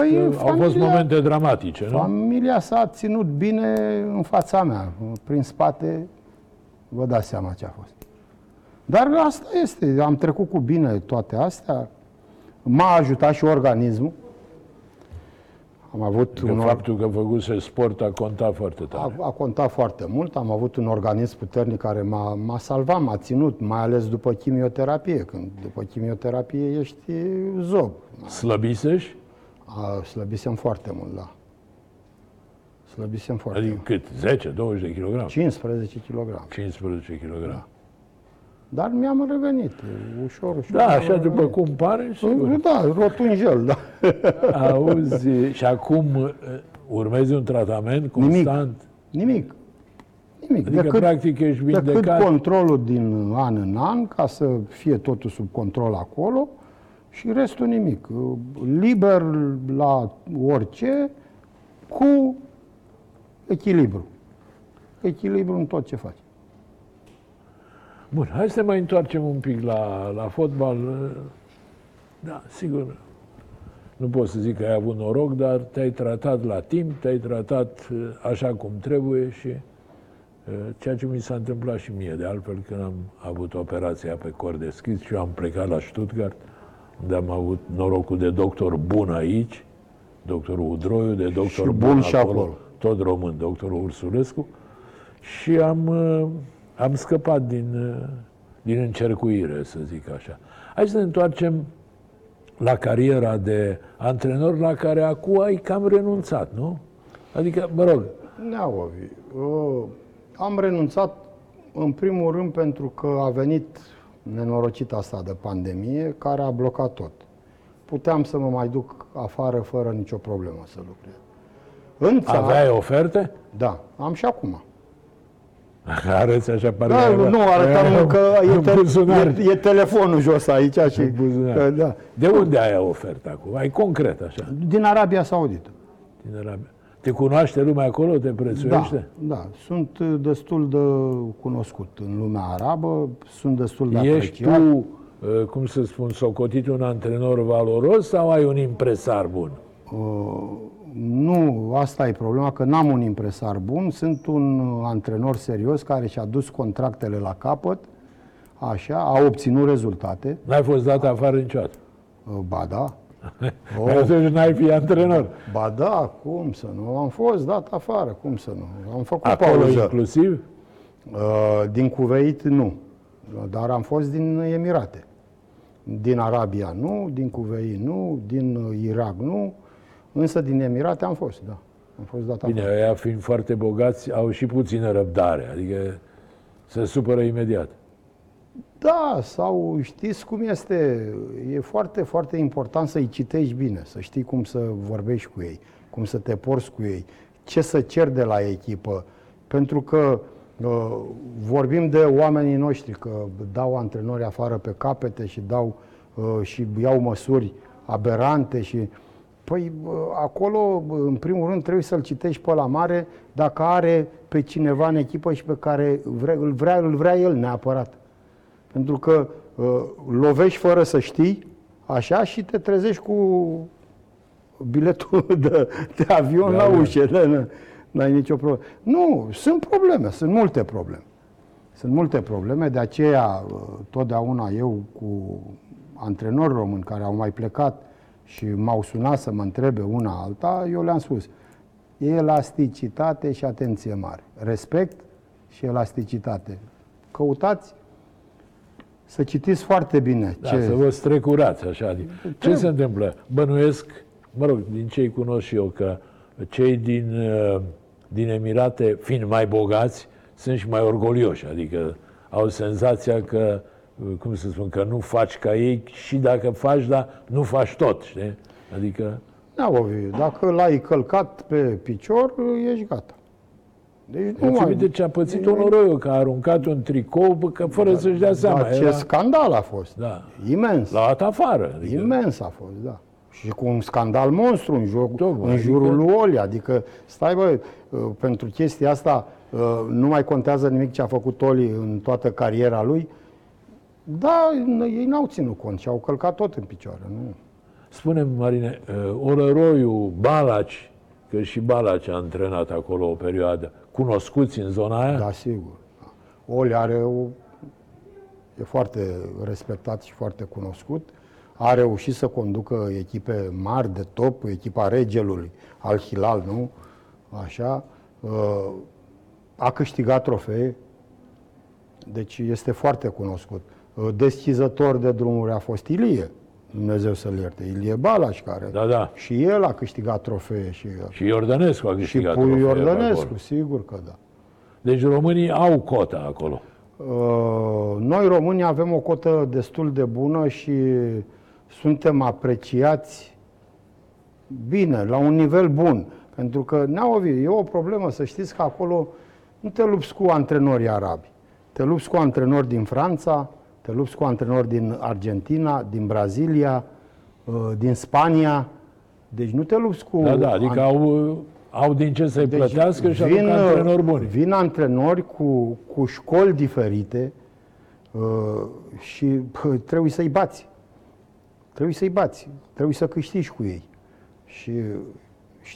momente dramatice, nu? Familia s-a ținut bine în fața mea, prin spate, vă dați seama ce a fost. Dar asta este, am trecut cu bine toate astea. M-a ajutat și organismul. Am avut un... Faptul că făcuse sport a contat foarte tare. A contat foarte mult. Am avut un organism puternic care m-a salvat, m-a ținut, mai ales după chimioterapie. Când după chimioterapie ești zob. Slăbisești? Slăbisem foarte mult, da. Slăbisem foarte mult. Cât? 10-20 de kilograme? 15 kilograme. 15 kilograme. Da. Dar mi-am revenit, ușor, ușor. Da, așa după cum pare, sigur. Da, rotunjel, da. Auzi, și acum urmezi un tratament constant? Nimic. Nimic. Adică, decât, practic, ești vindecat. Decât controlul din an în an, ca să fie totul sub control acolo, și restul nimic. Liber la orice, cu echilibru. Echilibru în tot ce faci. Bun, hai să mai întoarcem un pic la fotbal. Da, sigur, nu pot să zic că ai avut noroc, dar te-ai tratat la timp, te-ai tratat așa cum trebuie și ceea ce mi s-a întâmplat și mie. De altfel, când am avut operația pe cor deschis și eu am plecat la Stuttgart, unde am avut norocul de doctor bun aici, doctorul Udroiu, de doctor bun acolo, tot român, doctorul Ursulescu, și am scăpat din încercuire, să zic așa. Hai să ne întoarcem la cariera de antrenor, la care acum ai cam renunțat, nu? Adică, mă rog... Am renunțat, în primul rând, pentru că a venit nenorocita asta de pandemie, care a blocat tot. Puteam să mă mai duc afară fără nicio problemă să lucrez. Aveai oferte? Da, am și acum. Arăți așa, pare... Da, nu, arătam că e telefonul jos aici și... Da. De unde ai oferta acum? Ai concret așa? Din Arabia Saudită. Din Arabia. Te cunoaște lumea acolo? Te prețuiește? Da. Sunt destul de cunoscut în lumea arabă. Sunt destul de apreciat. Ești tu, cum să spun, socotit un antrenor valoros sau ai un impresar bun? Nu, asta e problema, că n-am un impresar bun, sunt un antrenor serios care și-a dus contractele la capăt, așa, a obținut rezultate. N-ai fost dat afară niciodată? Ba da. Atunci n-ai fi antrenor. Ba da, cum să nu? Am fost dat afară, cum să nu? Am făcut acolo pauză. Inclusiv? Din Kuwait nu, dar am fost din Emirate. Din Arabia nu, din Kuwait nu, din Irak nu. Însă din Emirate am fost, da. Am fost dat afară. Bine, aia fiind foarte bogați, au și puțină răbdare, adică se supără imediat. Da, sau știți cum este, e foarte, foarte important să-i citești bine, să știi cum să vorbești cu ei, cum să te porți cu ei, ce să ceri de la echipă, pentru că vorbim de oamenii noștri, că dau antrenori afară pe capete și dau și iau măsuri aberante și... Păi acolo, în primul rând, trebuie să-l citești pe ăla mare dacă are pe cineva în echipă și pe care îl vrea el neapărat. Pentru că lovești fără să știi, așa, și te trezești cu biletul de avion la ușă. N-ai nicio problemă. Nu, sunt probleme, sunt multe probleme. Sunt multe probleme, de aceea totdeauna eu cu antrenori români care au mai plecat și m-au sunat să mă întrebe una alta, eu le-am spus: elasticitate și atenție mare. Respect și elasticitate. Căutați să citiți foarte bine. Da, să vă strecurați așa. Ce se întâmplă? Bănuiesc, mă rog, din ce-i cunosc eu, că cei din Emirate, fiind mai bogați, sunt și mai orgolioși. Adică au senzația că, cum să spun, că nu faci ca ei și dacă faci, dar nu faci tot, știi? Adică... Da, Ovidiu, dacă l-ai călcat pe picior, ești gata. Deci nu mai... De ce a pățit Onoroiu, că a aruncat un tricou, că fără să-și dea seama. Dar ce scandal a fost. Da. Imens. L-a dat afară. Adică... Imens a fost, da. Și cu un scandal monstru în, în jurul lui Olia. Adică, stai bă, pentru chestia asta nu mai contează nimic ce a făcut Oli în toată cariera lui. Da, ei n-au ținut cont și au călcat tot în picioare, nu? Spune-mi, Marine, Orăroiu, Balaci, că și Balaci a antrenat acolo o perioadă, cunoscuți în zona aia? Da, sigur. Oli e foarte respectat și foarte cunoscut. a reușit să conducă echipe mari de top, echipa regelului, Al Hilal, nu? Așa, a câștigat trofee, deci este foarte cunoscut. Deschizător de drumuri a fost Ilie, Dumnezeu să-l ierte, Ilie Balaș, care și el a câștigat trofee. Și Iordănescu a câștigat trofee. Și Iordănescu, sigur că da. Deci românii au cota acolo. Noi românii avem o cotă destul de bună și suntem apreciați bine, la un nivel bun. Pentru că, e o problemă, să știți că acolo nu te lupți cu antrenorii arabi. Te lupți cu antrenori din Franța, te lupți cu antrenori din Argentina, din Brazilia, din Spania. Deci nu te lupți cu... adică au din ce să-i plătească și aduc antrenori buni. Vin antrenori cu școli diferite și trebuie să-i bați. Trebuie să câștigi cu ei. Și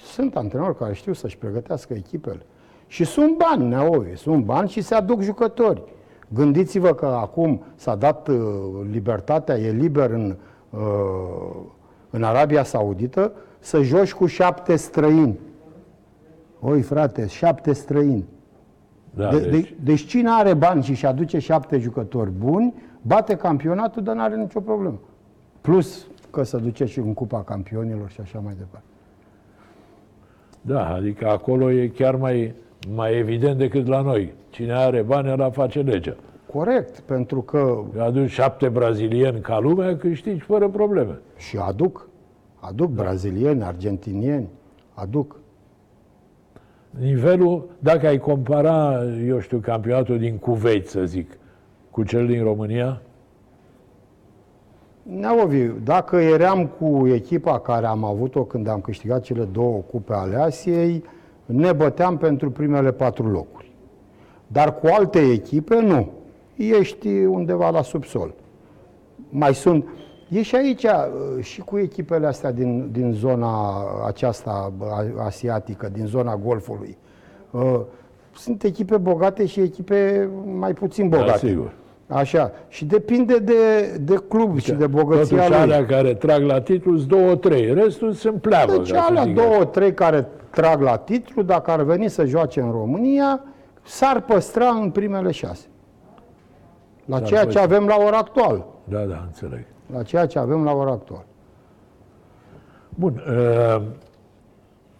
sunt antrenori care știu să-și pregătească echipele. Și sunt bani, sunt bani și se aduc jucători. Gândiți-vă că acum s-a dat libertatea, e liber în Arabia Saudită, să joci cu 7 străini. Oi, frate, 7 străini. Deci cine are bani și aduce 7 jucători buni, bate campionatul, dar n-are nicio problemă. Plus că se duce și în Cupa Campionilor și așa mai departe. Da, adică acolo e chiar mai evident decât la noi. Cine are bani, ăla face legea. Corect, pentru că... aduci 7 brazilieni ca lumea, câștigi fără probleme. Și aduc brazilieni, argentinieni, Nivelul, dacă ai compara, campionatul din Kuwait, să zic, cu cel din România? Dacă eram cu echipa care am avut-o când am câștigat cele 2 cupe ale Asiei, ne băteam pentru primele 4 locuri. Dar cu alte echipe, nu. Ești undeva la subsol. Mai sunt... E și aici, și cu echipele astea din zona aceasta asiatică, din zona Golfului. Sunt echipe bogate și echipe mai puțin bogate. Da, sigur. Așa. Și depinde de club și de bogăția lui. Totuși alea care trag la titlu sunt 2-3. Restul sunt pleabă. Deci alea 2-3 care trag la titlu, dacă ar veni să joace în România, s-ar păstra în primele 6. La ceea ce avem la ora actuală. Da, înțeleg. La ceea ce avem la ora actuală. Bun.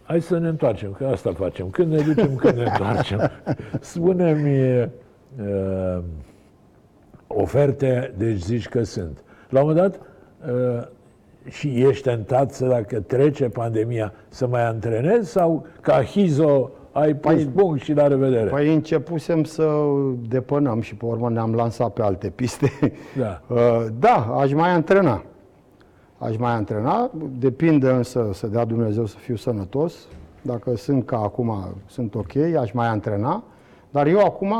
Hai să ne întoarcem, că asta facem. Când ne ducem, când ne întoarcem. Spune-mi oferte, deci zici că sunt. La un moment dat, și ești tentat să, dacă trece pandemia, să mai antrenezi sau ca Hizo ai pus punct și la revedere? Păi începusem să depănăm și pe urmă ne-am lansat pe alte piste. Da, aș mai antrena. Depinde însă, să dea Dumnezeu să fiu sănătos. Dacă sunt ca acum, sunt ok, aș mai antrena. Dar eu acum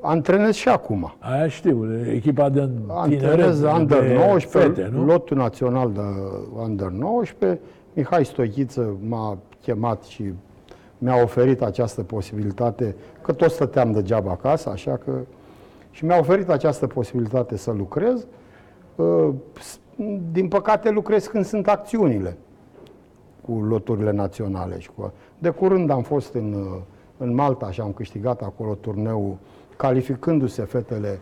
antrenez și acum. Aia știu, echipa de tineret, Under-19, fete, nu? Lotul național de Under-19. Mihai Stoichiță m-a chemat și mi-a oferit această posibilitate, că tot stăteam degeaba acasă, așa că... Și mi-a oferit această posibilitate să lucrez. Din păcate lucrez când sunt acțiunile cu loturile naționale. De curând am fost în Malta și am câștigat acolo turneul, calificându-se fetele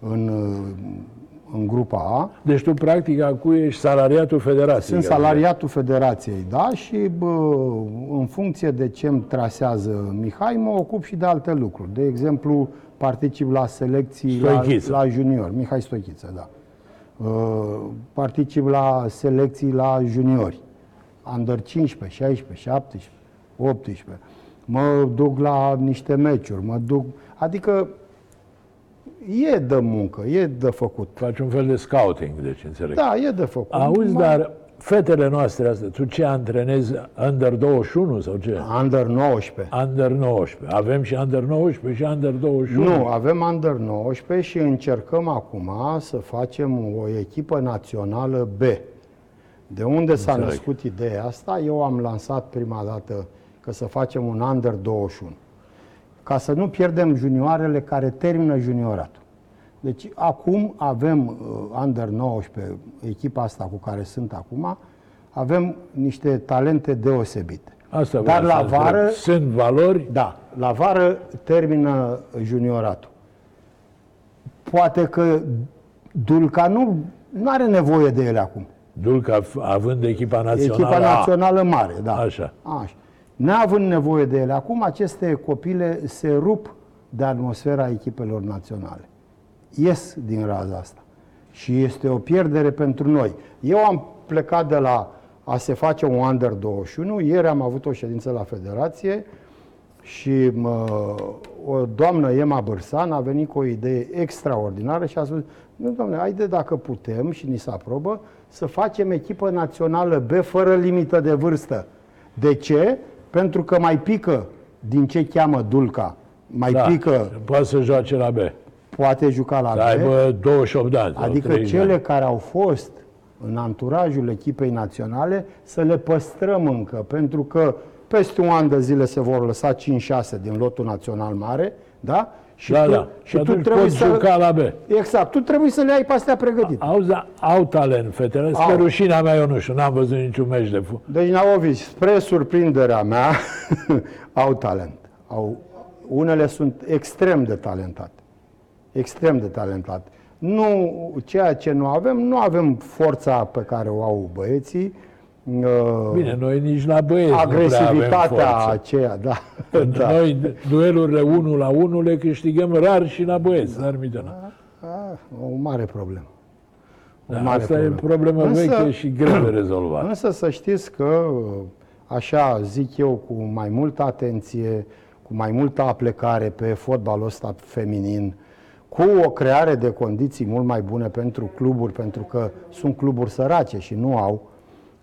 în grupa A. Deci tu, practic, acum ești salariatul federației. Sunt salariatul federației, da, și în funcție de ce îmi trasează Mihai, mă ocup și de alte lucruri. De exemplu, particip la selecții la juniori. Mihai Stoichiță, da. Particip la selecții la juniori. Under 15, 16, 17, 18. Mă duc la niște meciuri, Adică e de muncă, e de făcut. Faci un fel de scouting, deci, înțeleg. Da, e de făcut. Auzi, dar fetele noastre astea, tu ce antrenezi? Under 21 sau ce? Under 19. Under 19. Avem și Under 19 și Under 21. Nu, avem Under 19 și încercăm acum să facem o echipă națională B. De unde s-a născut ideea asta? Eu am lansat prima dată că să facem un Under 21. Ca să nu pierdem junioarele care termină junioratul. Deci acum avem Under-19, echipa asta cu care sunt acum, avem niște talente deosebite. Asta dar la vară... Sunt valori? Da. La vară termină junioratul. Poate că Dulca nu are nevoie de ele acum. Dulca având echipa națională. Echipa națională mare, da. Așa. Neavând nevoie de ele acum, aceste copile se rup de atmosfera echipelor naționale. Ies din raza asta. Și este o pierdere pentru noi. Eu am plecat de la a se face un Under-21. Ieri am avut o ședință la Federație și o doamnă, Ema Bârsan, a venit cu o idee extraordinară și a spus: nu, dom'le, haide, dacă putem și ni se aprobă, să facem echipă națională B fără limită de vârstă. De ce? Pentru că mai pică din ce cheamă Dulca. Mai pică... Poate să joace la B. Poate juca la B. Să aibă 28 de ani. Adică cele care au fost în anturajul echipei naționale să le păstrăm încă, pentru că peste un an de zile se vor lăsa 5-6 din lotul național mare, da? Și tu trebuie să juca la B. Exact, tu trebuie să le ai pe astea pregătite. Au talent, fetele. Spre rușinea mea, eu nu știu, n-am văzut niciun meci de fotbal. Deci, Naovici, spre surprinderea mea, au talent. Unele sunt extrem de talentate. Extrem de talentate. Nu, ceea ce nu avem, nu avem forța pe care o au băieții. Bine, noi nici la băieți agresivitatea aceea, da. Noi duelurile 1-1 le câștigăm rar și la băieți, dar o mare problemă. Asta e problemă veche și greu de rezolvat. Însă să știți că, așa zic eu, cu mai multă atenție, cu mai multă aplecare pe fotbalul ăsta feminin, cu o creare de condiții mult mai bune pentru cluburi, pentru că sunt cluburi sărace și nu au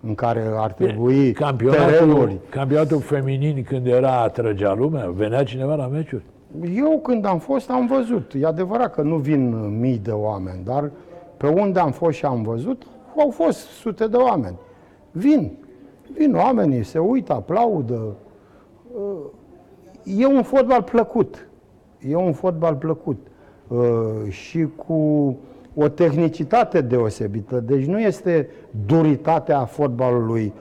în care ar trebui terenuri. Campionatul feminin, când era, atrăgea lumea? Venea cineva la meciuri? Eu când am fost, am văzut. E adevărat că nu vin mii de oameni, dar pe unde am fost și am văzut, au fost sute de oameni. Vin oamenii, se uită, aplaudă. E un fotbal plăcut. Și cu o tehnicitate deosebită. Deci nu este duritatea fotbalului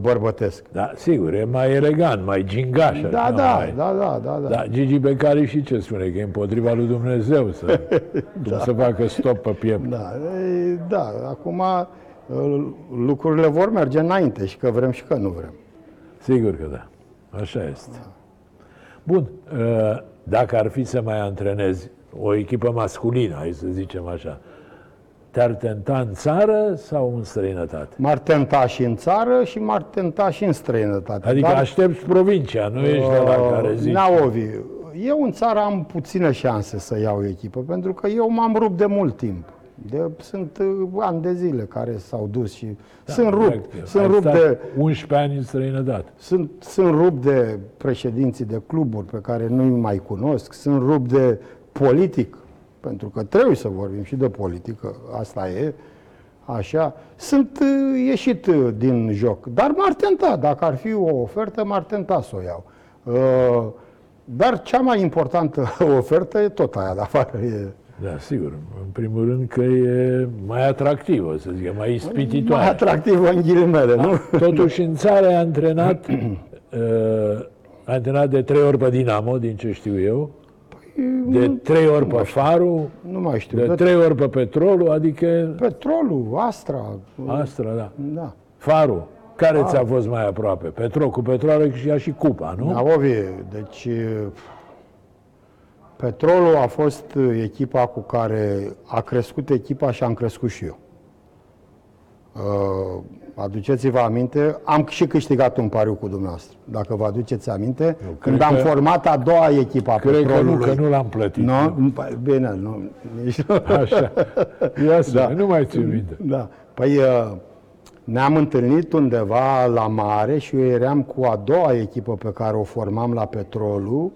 bărbătesc. Da, sigur, e mai elegant, mai gingaș. Da. Gigi Becali și ce spune? Că e împotriva lui Dumnezeu să, să facă stop pe piept. Da, acum lucrurile vor merge înainte și că vrem și că nu vrem. Sigur că da. Așa este. Da. Bun, dacă ar fi să mai antrenezi o echipă masculină, hai să zicem așa, te-ar tenta în țară sau în străinătate? M-ar tenta și în țară și m-ar tenta și în străinătate. Adică aștepți provincia, nu ești de la care zici. Naovi, eu în țară am puține șanse să iau echipă, pentru că eu m-am rupt de mult timp. Sunt ani de zile care s-au dus și sunt rupt de 11 ani în străinătate. Sunt rupt de președinții de cluburi pe care nu-i mai cunosc, sunt rupt de politic, pentru că trebuie să vorbim și de politică, asta e, așa, sunt ieșit din joc, dar m-ar tenta, dacă ar fi o ofertă, m-ar tenta să o iau. Dar cea mai importantă ofertă e tot aia de afară. Da, sigur, în primul rând că e mai atractivă, să zic, mai ispititoare. Mai atractivă în ghilimele, nu? Totuși în țară ai antrenat, de 3 ori pe Dinamo, din ce știu eu, de 3 ori pe Farul, nu mai știu, de 3 ori pe Petrolul, adică... Petrolul, Astra. Farul, care ți-a fost mai aproape? Petrol, cu Petrolul și Cupa, nu? Deci Petrolul a fost echipa cu care a crescut echipa și am crescut și eu. Aduceți-vă aminte, am și câștigat un pariu cu dumneavoastră, dacă vă aduceți aminte, când am format a doua echipă a Petrolului. Cred că nu l-am plătit. Nu? Bine, nu. Așa. Nu mai țin minte. Da. Păi ne-am întâlnit undeva la mare și eu eram cu a doua echipă pe care o formam la Petrolul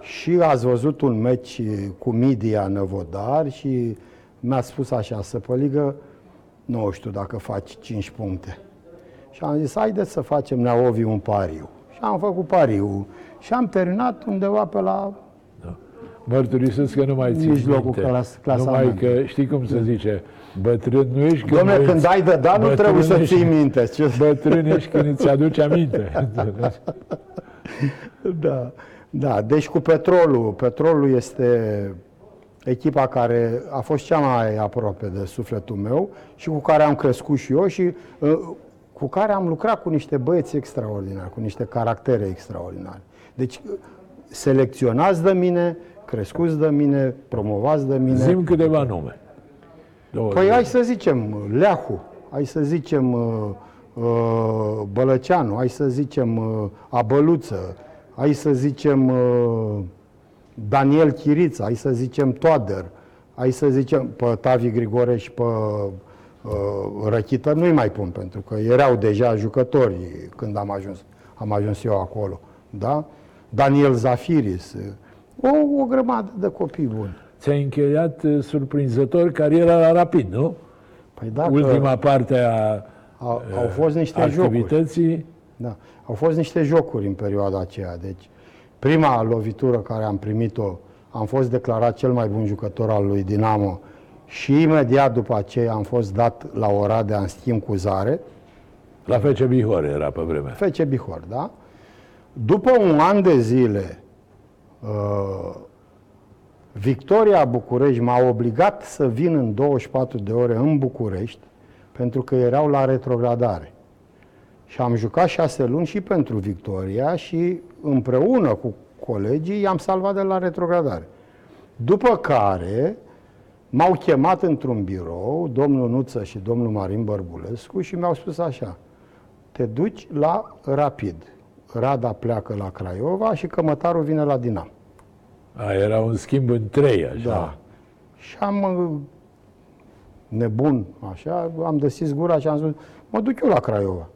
și ați văzut un meci cu Midia Năvodar și mi-a spus așa: Săpăligă, nu știu dacă faci 5 puncte. Și am zis, haideți să facem, Neaovi, un pariu. Și am făcut pariu. Și am terminat undeva pe la... Da. mărturisesc că nu mai țin clasa numai că știi cum se zice, bătrân nu ești când... Dom'le, când ai de dat, nu trebuie să ții minte. Bătrân ești când îți aduci aminte. Da, da. Deci cu Petrolul. Petrolul este echipa care a fost cea mai aproape de sufletul meu și cu care am crescut și eu și cu care am lucrat cu niște băieți extraordinari, cu niște caractere extraordinare. Deci selecționați de mine, crescuți de mine, promovați de mine. Zi-mi câteva nume. Păi hai să zicem Leahu, hai să zicem Bălăceanu, hai să zicem Abăluță, hai să zicem Daniel Chiriță, hai să zicem Toader, hai să zicem pe Tavi Grigore și pe Răchită, nu-i mai pun, pentru că erau deja jucători când am ajuns eu acolo. Da? Daniel Zafiris, o grămadă de copii buni. Ți-ai încheiat surprinzător cariera la Rapid, nu? Păi da, ultima parte au fost niște activității. Jocuri. Da, au fost niște jocuri în perioada aceea. Deci, prima lovitură care am primit-o, am fost declarat cel mai bun jucător al lui Dinamo și imediat după aceea am fost dat la Oradea în schimb cu Zare. La FC Bihor era pe vremea. FC Bihor, da. După un an de zile, Victoria București m-a obligat să vin în 24 de ore în București pentru că erau la retrogradare. Și am jucat 6 luni și pentru Victoria și împreună cu colegii i-am salvat de la retrogradare. După care m-au chemat într-un birou domnul Nuță și domnul Marin Bărbulescu și mi-au spus așa: te duci la Rapid, Rada pleacă la Craiova și Cămătaru vine la Dinamo. Era un schimb în 3, așa. Da. Și am, nebun, așa, am deschis gura și am zis, mă duc eu la Craiova.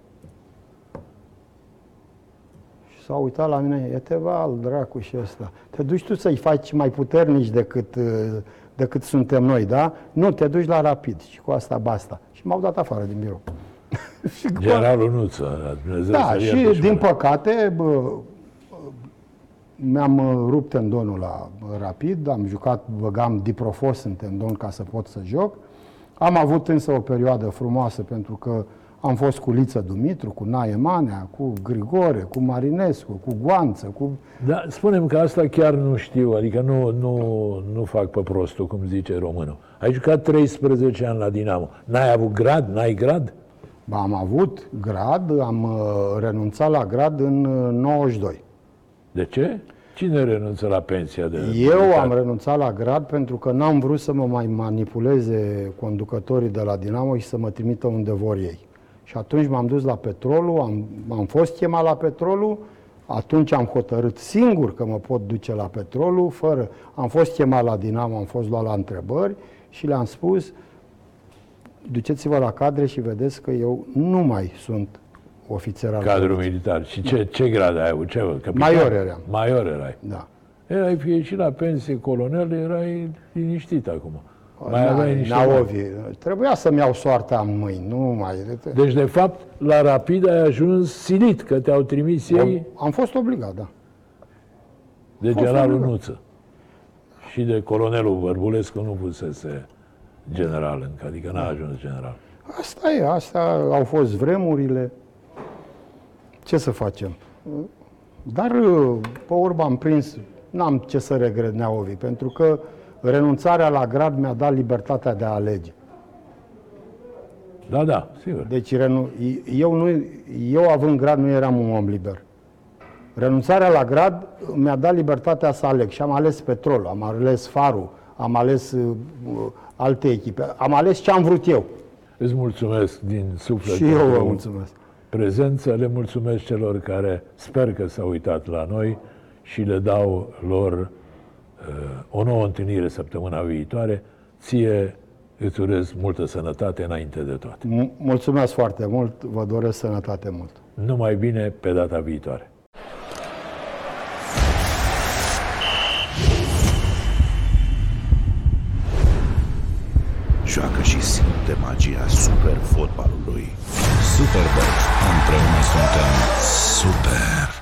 Și s-a uitat la mine, e teva al dracu și ăsta. Te duci tu să-i faci mai puternici decât suntem noi, da? Nu, te duci la Rapid și cu asta basta. Și m-au dat afară din birou. Geralul Nuță. Da, și din păcate... mi-am rupt tendonul la Rapid, am jucat, băgam diprofos în tendon ca să pot să joc. Am avut însă o perioadă frumoasă pentru că am fost cu Liță Dumitru, cu Nae Manea, cu Grigore, cu Marinescu, cu Goanță, cu... Da, spune-mi că asta chiar nu știu, adică nu fac pe prostul, cum zice românul. Ai jucat 13 ani la Dinamo. N-ai avut grad? N-ai grad? Ba, am avut grad, am renunțat la grad în 92. De ce? Cine renunță la pensia? Eu am renunțat la grad pentru că n-am vrut să mă mai manipuleze conducătorii de la Dinamo și să mă trimită unde vor ei. Și atunci m-am dus la Petrolul, am fost chemat la Petrolul, atunci am hotărât singur că mă pot duce la Petrolul, fără... Am fost chemat la Dinamo, am fost luat la întrebări și le-am spus, duceți-vă la cadre și vedeți că eu nu mai sunt ofițer al cadru militar. Și ce grad ai avut? Maior eram. Maior erai. Da. Erai ieșit la pensie colonel, erai liniștit acum. Mai aveai niște... Trebuia să-mi iau soarta în mâini, nu mai... Deci, de fapt, la Rapid ai ajuns silit, că te-au trimis ei... Am fost obligat, da. De generalul Nuță. Și de colonelul Bărbulescu nu pusese general, adică n-a ajuns general. Asta e, asta au fost vremurile. Ce să facem? Dar, pe urmă, am prins, n-am ce să regret, Neaovi, pentru că renunțarea la grad mi-a dat libertatea de a alege. Da, da, sigur. Deci, eu având grad, nu eram un om liber. Renunțarea la grad mi-a dat libertatea să aleg și am ales Petrol, am ales Farul, am ales alte echipe, am ales ce am vrut eu. Îți mulțumesc din suflet. Și eu vă mulțumesc. Prezență, le mulțumesc celor care sper că s-au uitat la noi și le dau lor o nouă întâlnire săptămâna viitoare. Ție îți urez multă sănătate înainte de toate. Mulțumesc foarte mult, vă doresc sănătate mult. Numai bine pe data viitoare. Joacă și simte magia super fotbalului. Superbox, împreună suntem super!